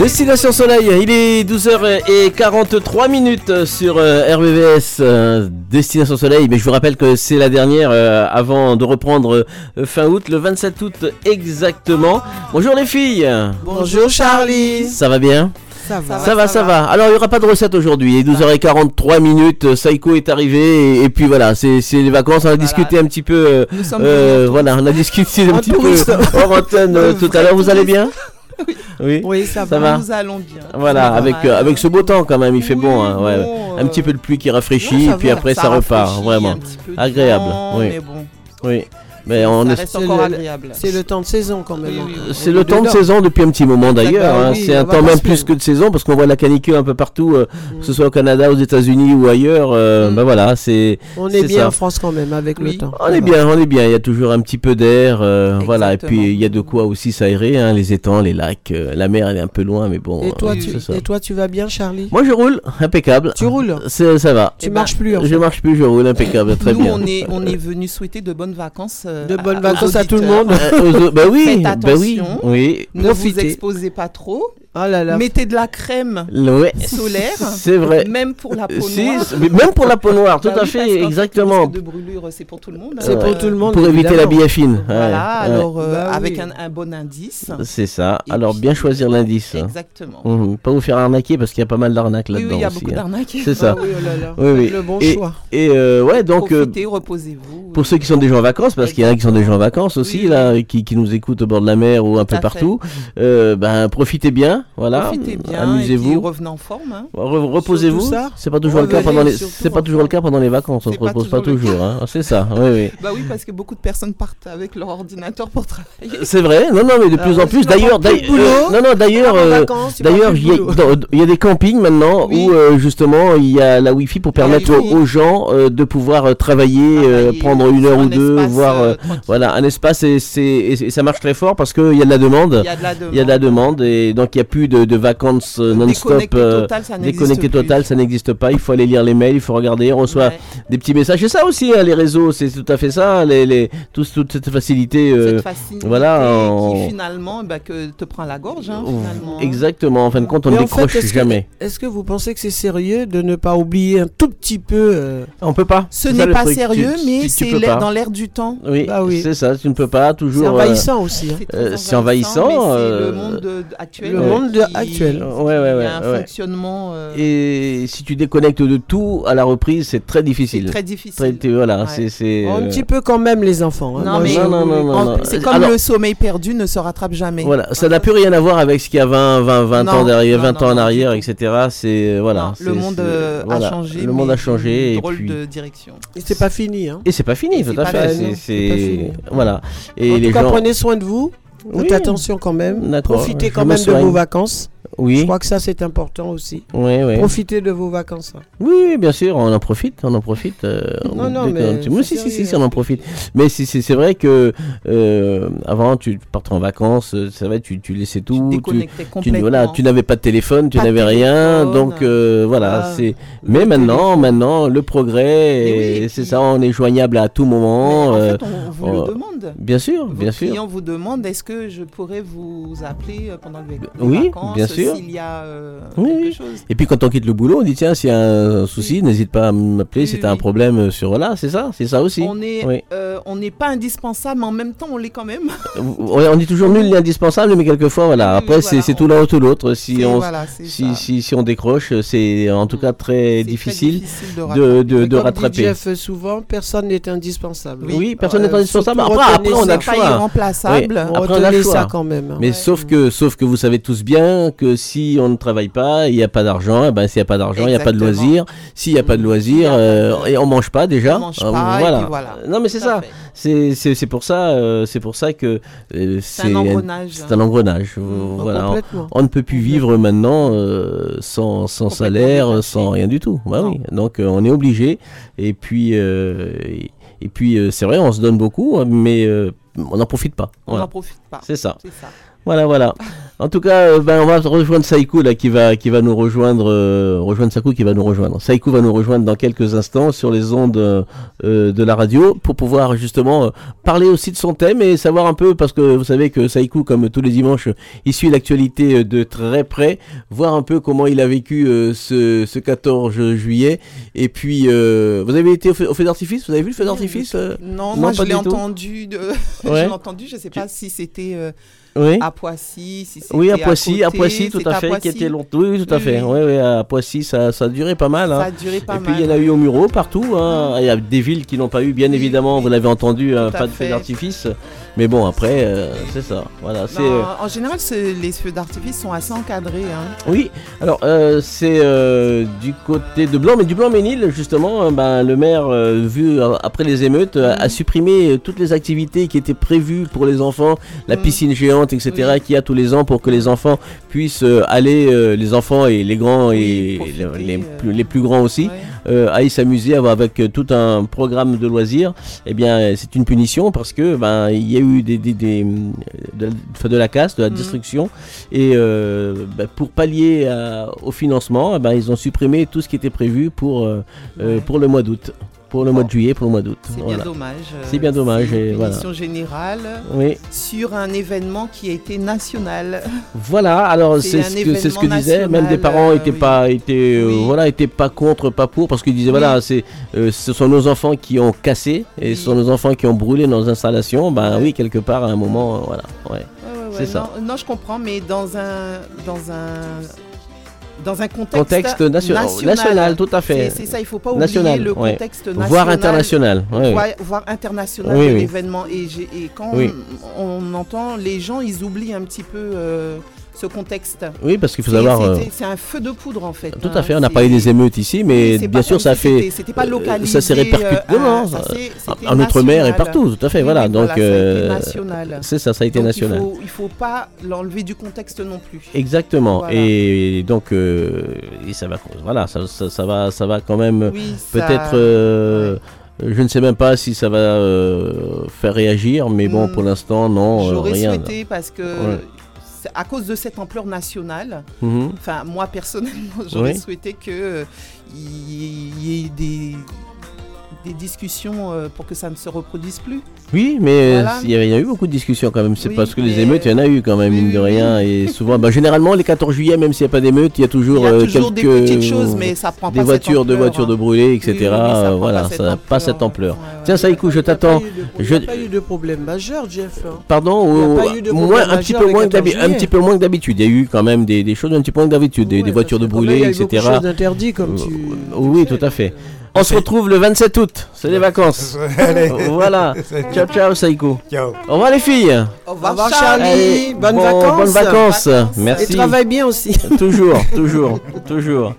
Destination Soleil, il est douze heures quarante-trois sur R V V S Destination Soleil, mais je vous rappelle que c'est la dernière avant de reprendre fin août, le vingt-sept août exactement. Bonjour les filles. Bonjour Charlie. Ça va bien ? Ça va, ça va, ça va. Alors, il n'y aura pas de recette aujourd'hui. Il est douze heures quarante-trois, Saïko est arrivé. Et, et puis voilà, c'est, c'est les vacances. On a voilà. discuté un petit peu. Nous sommes euh, voilà, on a discuté un petit touriste. peu hors antenne tout à l'heure. Vous allez bien ? Oui. Oui, oui, ça, ça va, va. Nous allons bien. Voilà, avec euh, avec ce beau temps quand même, il fait oui, bon, hein, ouais. bon euh... un petit peu de pluie qui rafraîchit, non, puis va, après ça, ça repart, vraiment agréable. Temps, oui. Mais bon. Oui. Mais on est... c'est, le... c'est le temps de saison quand même. Oui, oui, oui. C'est on le temps de dedans. saison depuis un petit moment d'ailleurs. Hein. Oui, c'est un temps même plus que de saison parce qu'on voit la canicule un peu partout, euh, mm. que ce soit au Canada, aux États-Unis ou ailleurs. Euh, mm. Ben voilà, c'est. On c'est est bien ça. en France quand même avec oui. le temps. On voilà. est bien, on est bien. Il y a toujours un petit peu d'air, euh, voilà. Et puis il y a de quoi aussi s'aérer, hein, les étangs, les lacs. Euh, la mer elle est un peu loin, mais bon. Et toi, euh, tu... Et toi tu vas bien, Charlie ? Moi je roule, impeccable. Tu roules ? Ça va. Tu marches plus ? Je marche plus, je roule, impeccable, très bien. Nous on est on est venu souhaiter de bonnes vacances. De bonnes à, vacances à tout le monde. euh, ben oui, faites attention, ben oui, oui. Ne Profitez. vous exposez pas trop. Oh là là. Mettez de la crème ouais. solaire. C'est vrai. Même pour la peau noire. Si, même pour la peau noire, tout bah à oui, fait, exactement. De brûlure, c'est pour tout le monde. C'est euh, pour tout le monde. Pour évidemment. éviter la biafine. Voilà. Ouais. Alors euh, bah avec oui. un, un bon indice. C'est ça. Et alors puis, bien choisir l'indice. Exactement. Mmh. Pas vous faire arnaquer parce qu'il y a pas mal d'arnaques là-dedans. Oui, oui, il y a beaucoup hein. d'arnaques. C'est ça. Ah oui, oh là là. Oui, oui. Le bon et, choix. Et euh, ouais, donc. Profitez, reposez-vous. Pour ceux qui sont déjà en vacances, parce qu'il y en a qui sont déjà en vacances aussi là, qui qui nous écoutent au bord de la mer ou un peu partout, ben profitez bien. Voilà, bien, amusez-vous. Et revenez en forme. Hein. Re- reposez-vous. C'est pas toujours le cas pendant les. C'est pas toujours le cas pendant les vacances. On se repose pas toujours. Hein. C'est ça. Oui, oui. Bah oui, parce que beaucoup de personnes partent avec leur ordinateur pour travailler. C'est vrai. Non, non, mais de plus Alors, en plus. D'ailleurs, d'ailleurs, euh, non, non, d'ailleurs, euh, vacances, d'ailleurs, il y, y a des campings maintenant oui. où euh, justement il y a la Wi-Fi pour permettre oui. aux gens euh, de pouvoir travailler, ah, euh, prendre une heure ou deux, voire voilà, un espace et c'est ça marche très fort parce que il y a de la demande. Il y a de la demande et donc il y a plus de, de vacances non-stop, déconnecté total, ça n'existe pas. Il faut aller lire les mails, il faut regarder, on reçoit ouais. des petits messages. C'est ça aussi, hein, les réseaux, c'est tout à fait ça, les, les, tout, toute cette facilité, euh, cette facilité voilà, on... qui finalement bah, que te prend la gorge. Hein, finalement. Exactement, en fin de compte, on Mais ne décroche fait, est-ce jamais. Que, est-ce que vous pensez que c'est sérieux de ne pas oublier un tout petit peu euh... On peut pas. Ce c'est n'est pas sérieux, tu, mais tu, c'est tu l'air, dans l'air du temps. Oui, bah oui, c'est ça, tu ne peux pas toujours. C'est envahissant euh, aussi. Hein. C'est envahissant. C'est le monde actuel. Le monde qui, actuel, ouais, ouais, ouais, il y a un ouais. fonctionnement. Euh... Et si tu déconnectes de tout à la reprise, c'est très difficile. C'est très difficile. Très, voilà, ouais. c'est, c'est euh... un petit peu quand même les enfants. Hein. Non, mais non, non, non, non, non. C'est comme Alors, le sommeil perdu ne se rattrape jamais. Voilà, ça n'a plus rien à voir avec ce qu'il y a vingt, vingt, vingt non, ans derrière, vingt non, ans en arrière, et cetera. C'est voilà. Non, c'est, le monde c'est, a voilà. changé. Le monde a changé. Et drôle puis... de direction. Et c'est pas fini, hein. Et c'est pas fini, tout à fait. C'est voilà. Et les gens. Prenez soin de vous. Faites oui. attention quand même, D'accord. profitez Je quand même de vos vacances. Oui. Je crois que ça c'est important aussi. Oui, oui. Profitez de vos vacances. Hein. Oui, bien sûr, on en profite, on en profite. Euh, non, on, non, mais on, si, si, si, si, on en profite. Mais si, si, c'est vrai que euh, avant, tu partais en vacances, ça va, tu, tu laissais tout. Tu, tu, tu, tu, voilà, tu n'avais pas de téléphone, tu pas n'avais rien, donc euh, voilà. Ah, c'est. Mais maintenant, téléphone. maintenant, le progrès, oui, et et c'est puis... ça, on est joignable à tout moment. En euh, fait, on vous euh, le demande. Bien sûr, Vos bien sûr. Les clients vous demandent, est-ce que je pourrais vous appeler pendant le week-end ? Oui, bien sûr. sûr. S'il y a euh, oui, quelque oui. chose. Et puis quand on quitte le boulot, on dit tiens, s'il y a un souci, oui. n'hésite pas à m'appeler oui, si oui. tu as un problème sur là, c'est ça, c'est ça aussi. On n'est oui. euh, pas indispensable, mais en même temps, on l'est quand même. on, on dit toujours nul et indispensable, mais quelquefois, voilà. Après, oui, voilà, c'est, c'est on... tout l'un ou tout l'autre. Si on, voilà, si, si, si on décroche, c'est en tout cas très, difficile, très difficile de rattraper. De, de, de comme rattraper. Jeff, souvent, personne n'est indispensable. Oui, oui personne n'est euh, indispensable. Après, après, on a le choix. Après, on a le choix quand même. Mais sauf que, sauf que vous savez tous bien que si on ne travaille pas, il n'y a pas d'argent. Et ben, s'il n'y a pas d'argent, il n'y a pas de loisirs. S'il n'y a pas de loisirs, euh, et on ne mange pas déjà. On mange pas, euh, voilà. Et voilà. Non, mais c'est ça. C'est, c'est, c'est, pour ça euh, c'est pour ça que euh, c'est, c'est un engrenage. C'est un engrenage. Hein. Voilà. On, on ne peut plus vivre maintenant euh, sans, sans salaire, sans rien du tout. Bah, oui. Donc, euh, on est obligé. Et puis, euh, et puis euh, c'est vrai, on se donne beaucoup, mais euh, on n'en profite pas. Voilà. On n'en profite pas. C'est ça. C'est ça. Voilà, voilà. En tout cas, euh, ben, on va rejoindre Saïkou là, qui va qui va nous rejoindre. Euh, rejoindre Saïkou qui va nous rejoindre. Saïkou va nous rejoindre dans quelques instants sur les ondes euh, de la radio pour pouvoir justement euh, parler aussi de son thème et savoir un peu, parce que vous savez que Saïkou, comme tous les dimanches, il suit l'actualité de très près, voir un peu comment il a vécu euh, ce, ce quatorze juillet. Et puis, euh, vous avez été au feu, au feu d'artifice? Vous avez vu le feu d'artifice? euh, Non, non, moi je l'ai entendu. De... Ouais. Je l'ai entendu. Je ne sais pas tu... si c'était. Euh... Oui. À Poissy, si c'était oui, à Poissy, à, côté, à Poissy, tout à fait, à qui était longtemps. Oui, oui, tout à oui, fait. Oui. Oui, oui, à Poissy, ça, ça a duré pas mal. Hein. Ça a duré pas et mal. Et puis il y en a eu au Murau, partout. Hein. Il y a des villes qui n'ont pas eu, bien oui, évidemment. Oui, vous l'avez entendu, hein, pas de feu d'artifice. Mais bon, après, euh, c'est ça. Voilà. C'est, non, en général, c'est, les feux d'artifice sont assez encadrés. Hein. Oui. Alors, euh, c'est euh, du côté de Blanc, mais du Blanc-Mesnil, justement, euh, bah, le maire, euh, vu euh, après les émeutes, mmh. a, a supprimé toutes les activités qui étaient prévues pour les enfants, la mmh. piscine géante, et cetera, oui. qu'il y a tous les ans pour que les enfants puissent euh, aller, euh, les enfants et les grands et, et profiter, les, les, plus, les plus grands aussi, ouais. euh, à y s'amuser avec euh, tout un programme de loisirs. Eh bien, c'est une punition parce que ben il y a eu des, des, des de, de la casse, de la mmh. destruction, et euh, ben, pour pallier à, au financement, ben ils ont supprimé tout ce qui était prévu pour euh, ouais. pour le mois d'août. Pour le bon. mois de juillet, pour le mois d'août. C'est voilà. bien dommage. C'est bien dommage. C'est une punition voilà. générale oui. sur un événement qui a été national. Voilà, alors c'est, c'est, ce, que, c'est ce que disait. Même des parents n'étaient euh, pas, oui. étaient, oui. euh, voilà, étaient pas contre, pas pour, parce qu'ils disaient oui. voilà, c'est, euh, ce sont nos enfants qui ont cassé et oui. ce sont nos enfants qui ont brûlé nos installations. Ben oui, oui quelque part, à un moment, euh, voilà. Ouais. Ouais, ouais, ouais, c'est non, ça. Non, je comprends, mais dans un. Dans un... Dans un contexte, contexte national, national. National, tout à fait. C'est, c'est ça, il ne faut pas oublier national, le contexte ouais. national. Voire international. Ouais. Voire, voire international oui, de oui. l'événement. Et, et quand oui. on, on entend, les gens, ils oublient un petit peu... Euh, ce contexte. Oui, parce qu'il faut savoir... Euh... C'est un feu de poudre, en fait. Tout hein, à fait. On a parlé des émeutes ici, mais bien sûr, ça fait... C'était, c'était pas localisé. Ça s'est répercuté. Euh, non, ça, en Outre-mer et partout, tout à fait. Oui, voilà, donc... Voilà, euh... ça a été national. C'est ça, ça a été donc, national. Il ne faut, faut pas l'enlever du contexte non plus. Exactement. Voilà. Et donc, euh, et ça va... Voilà, ça, ça, ça, va, ça va quand même oui, peut-être... Ça... Euh, ouais. Je ne sais même pas si ça va euh, faire réagir, mais bon, mmh. pour l'instant, non, J'aurais rien. J'aurais souhaité, parce que... Ouais. À cause de cette ampleur nationale, mmh. enfin moi personnellement, j'aurais oui. souhaité qu'il euh, y ait des, des discussions euh, pour que ça ne se reproduise plus. Oui, mais voilà. il, y a, il y a eu beaucoup de discussions quand même. C'est oui, parce que les émeutes, il y en a eu quand même, mine oui, de rien. Oui. Et souvent, bah, généralement, les quatorze juillet, même s'il n'y a pas d'émeutes, il y a toujours, il y a toujours quelques des petites choses, mais ça prend des pas voitures, ampleur, de voitures hein. de brûlées, et cetera. Oui, oui, ça voilà, pas ça n'a pas cette ampleur. Ouais, ouais. Tiens, Saïkou, je t'attends. Il n'y a pas eu de problème majeur, Jeff. Pardon, un petit peu moins que d'habitude. Il y a eu quand même des, des choses un petit peu moins que d'habitude, ouais, des voitures de brûlées, et cetera. Des choses interdites, comme tu. Oui, tout à fait. On se retrouve le vingt-sept août, c'est les vacances. Voilà. Ciao, ciao, Saïkou. Ciao. Au revoir, les filles. Au revoir, Charlie. Allez, bonnes, bon, vacances. bonnes vacances. Bonnes vacances. Merci. Et travaille bien aussi. Toujours, toujours, toujours.